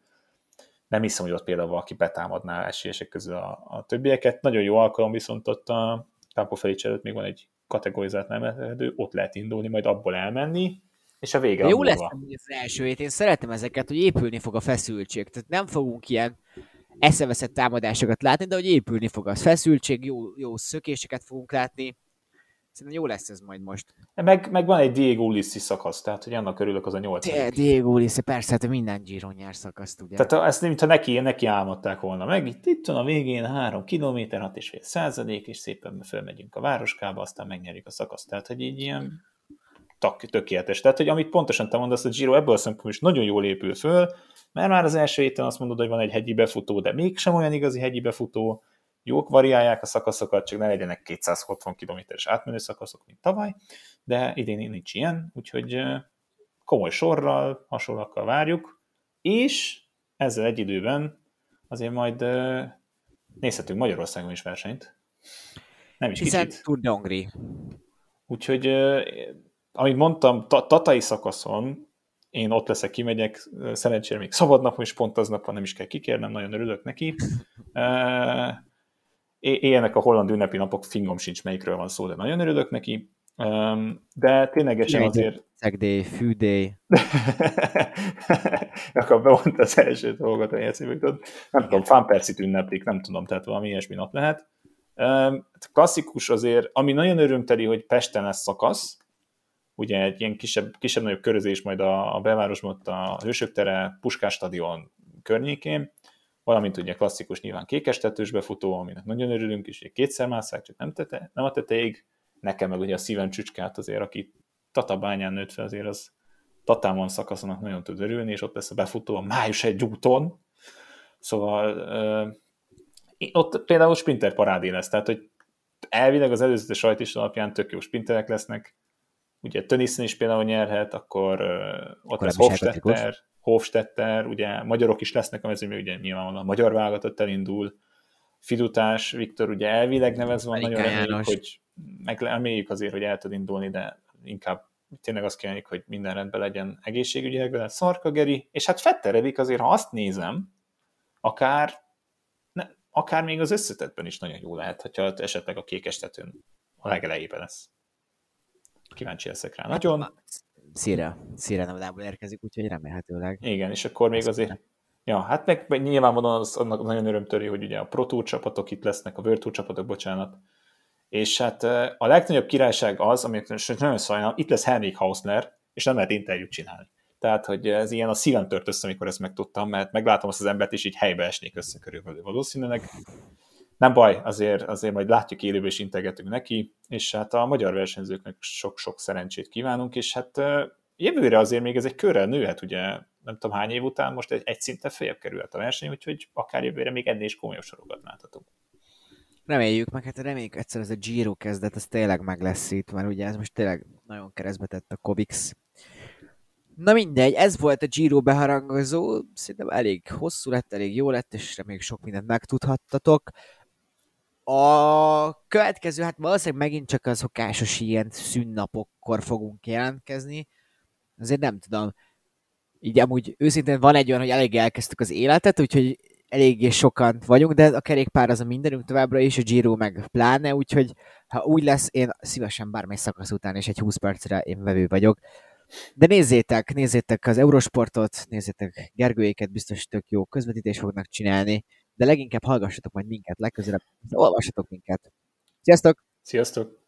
Nem hiszem, hogy ott például valaki betámadná esélyesek közül a többieket. Nagyon jó alkalom, viszont ott a Campo Felice előtt még van egy kategorizált emelkedő, ott lehet indulni, majd abból elmenni, és a vége. Jó lesz az első hét, én szeretem ezeket, hogy épülni fog a feszültség. Tehát nem fogunk ilyen eszeveszett támadásokat látni, de hogy épülni fog a feszültség, jó szökéseket fogunk látni. Szerintem jó lesz ez majd most. Meg van egy Diego Ulissi szakasz, tehát hogy annak örülök, az a 8. Diego Ulissi, persze, hát minden Giron nyár szakaszt, ugye. Tehát ezt mintha neki álmodták volna meg. Itt van a végén 3 kilométer, 6,5%, és szépen fölmegyünk a városkába, aztán megnyerjük a szakaszt. Tehát, hogy így ilyen tökéletes. Tehát, hogy amit pontosan te mondasz, a Giro ebből a szempontból is nagyon jól épül föl, mert már az első héten azt mondod, hogy van egy hegyi befutó, de mégsem olyan igazi hegyi befutó, jók variálják a szakaszokat, csak ne legyenek 260 km-es átmenő szakaszok, mint tavaly, de idén nincs ilyen, úgyhogy komoly sorral, hasonlakkal várjuk, és ezzel egy időben azért majd nézhetünk Magyarországon is versenyt. Nem is hiszen kicsit. Tour de Hongrie. Úgyhogy, amit mondtam, tatai szakaszon én ott leszek, kimegyek, szerencsére még szabad napom, és pont az napon nem is kell kikérnem, nagyon örülök neki. Ilyenek a holland ünnepi napok, fingom sincs, melyikről van szó, de nagyon örülök neki. De ténylegesen azért... Szegdély, fűdély. Akkor bemondta az első dolgot, amilyen szívük tudod. Nem tudom, Fanpercit ünneplik, nem tudom, tehát valami ilyesmi nap lehet. Klasszikus azért, ami nagyon örömteli, hogy Pesten lesz szakasz, ugye egy ilyen kisebb-nagyobb körözés majd a belvárosban, ott a Hősök tere, Puskás stadion környékén, valamint ugye klasszikus nyilván kékestetős befutó, aminek nagyon örülünk is, egy kétszer másszák, csak nem a tetejéig. Nekem meg ugye a szívem csücskát azért, aki Tatabányán nőtt fel, azért az Tatámon szakaszonak nagyon tud örülni, és ott lesz a befutó a május 1 úton. Szóval ott például sprinter parádé lesz, tehát hogy elvileg az előzetes sajtista alapján tök jó sprinterek lesznek, ugye Tönnissen is például nyerhet, akkor lesz Hofstetter, ugye magyarok is lesznek, mert ugye nyilvánvalóan a magyar válogatott elindul, Fidutás Viktor ugye elvileg nevezve van, nagyon reméljük, hogy reméljük azért, hogy el tud indulni, de inkább tényleg azt kívánjuk, hogy minden rendben legyen egészségügyileg, de Szarka Geri, és hát Fetteredik azért, ha azt nézem, akár még az összetettben is nagyon jó lehet, hogyha esetleg a kékestetőn a legelejében lesz. Kíváncsi leszek rá. Nagyon. Szíre Nevadában érkezik, úgyhogy remélhetőleg. Igen, és akkor még azért... Ja, hát meg nyilvánvalóan az annak nagyon örömtörő, hogy ugye a Pro Tour csapatok itt lesznek, a World Tour csapatok, bocsánat, és hát a legnagyobb királyság az, amit nagyon sajnálom, itt lesz Henrik Hausner, és nem lehet interjút csinálni. Tehát, hogy ez ilyen a szívem tört össze, amikor ezt megtudtam, mert meglátom azt az embert, és így helybe esnék össze körülbelül valószínűleg. Nem baj, azért majd látjuk élőben, és integetünk neki, és hát a magyar versenyzőknek sok-sok szerencsét kívánunk, és hát jövőre azért még ez egy körrel nőhet, ugye nem tudom hány év után, most egy szinte feljebb kerülhet a verseny, úgyhogy akár jövőre még ennél is komolyabb sorokat láthatunk. Reméljük, meg hát reméljük egyszer ez a Giro kezdet, ez tényleg meg lesz itt, mert ugye ez most tényleg nagyon keresztbe tett a Covix. Na mindegy, ez volt a Giro beharangozó, szerintem elég hosszú lett, elég jó lett, és reméljük sok mindent megtudhattatok. A következő, hát valószínűleg megint csak a szokásos ilyen szünnapokkor fogunk jelentkezni, azért nem tudom, így amúgy őszintén van egy olyan, hogy elég elkezdtük az életet, úgyhogy eléggé sokan vagyunk, de a kerékpár az a mindenünk továbbra is, a Giro meg pláne, úgyhogy ha úgy lesz, én szívesen bármely szakasz után és egy 20 percre én vevő vagyok. De nézzétek az Eurosportot, nézzétek Gergőéket, biztos tök jó közvetítést fognak csinálni, de leginkább hallgassatok majd minket legközelebb, olvassatok minket. Sziasztok! Sziasztok!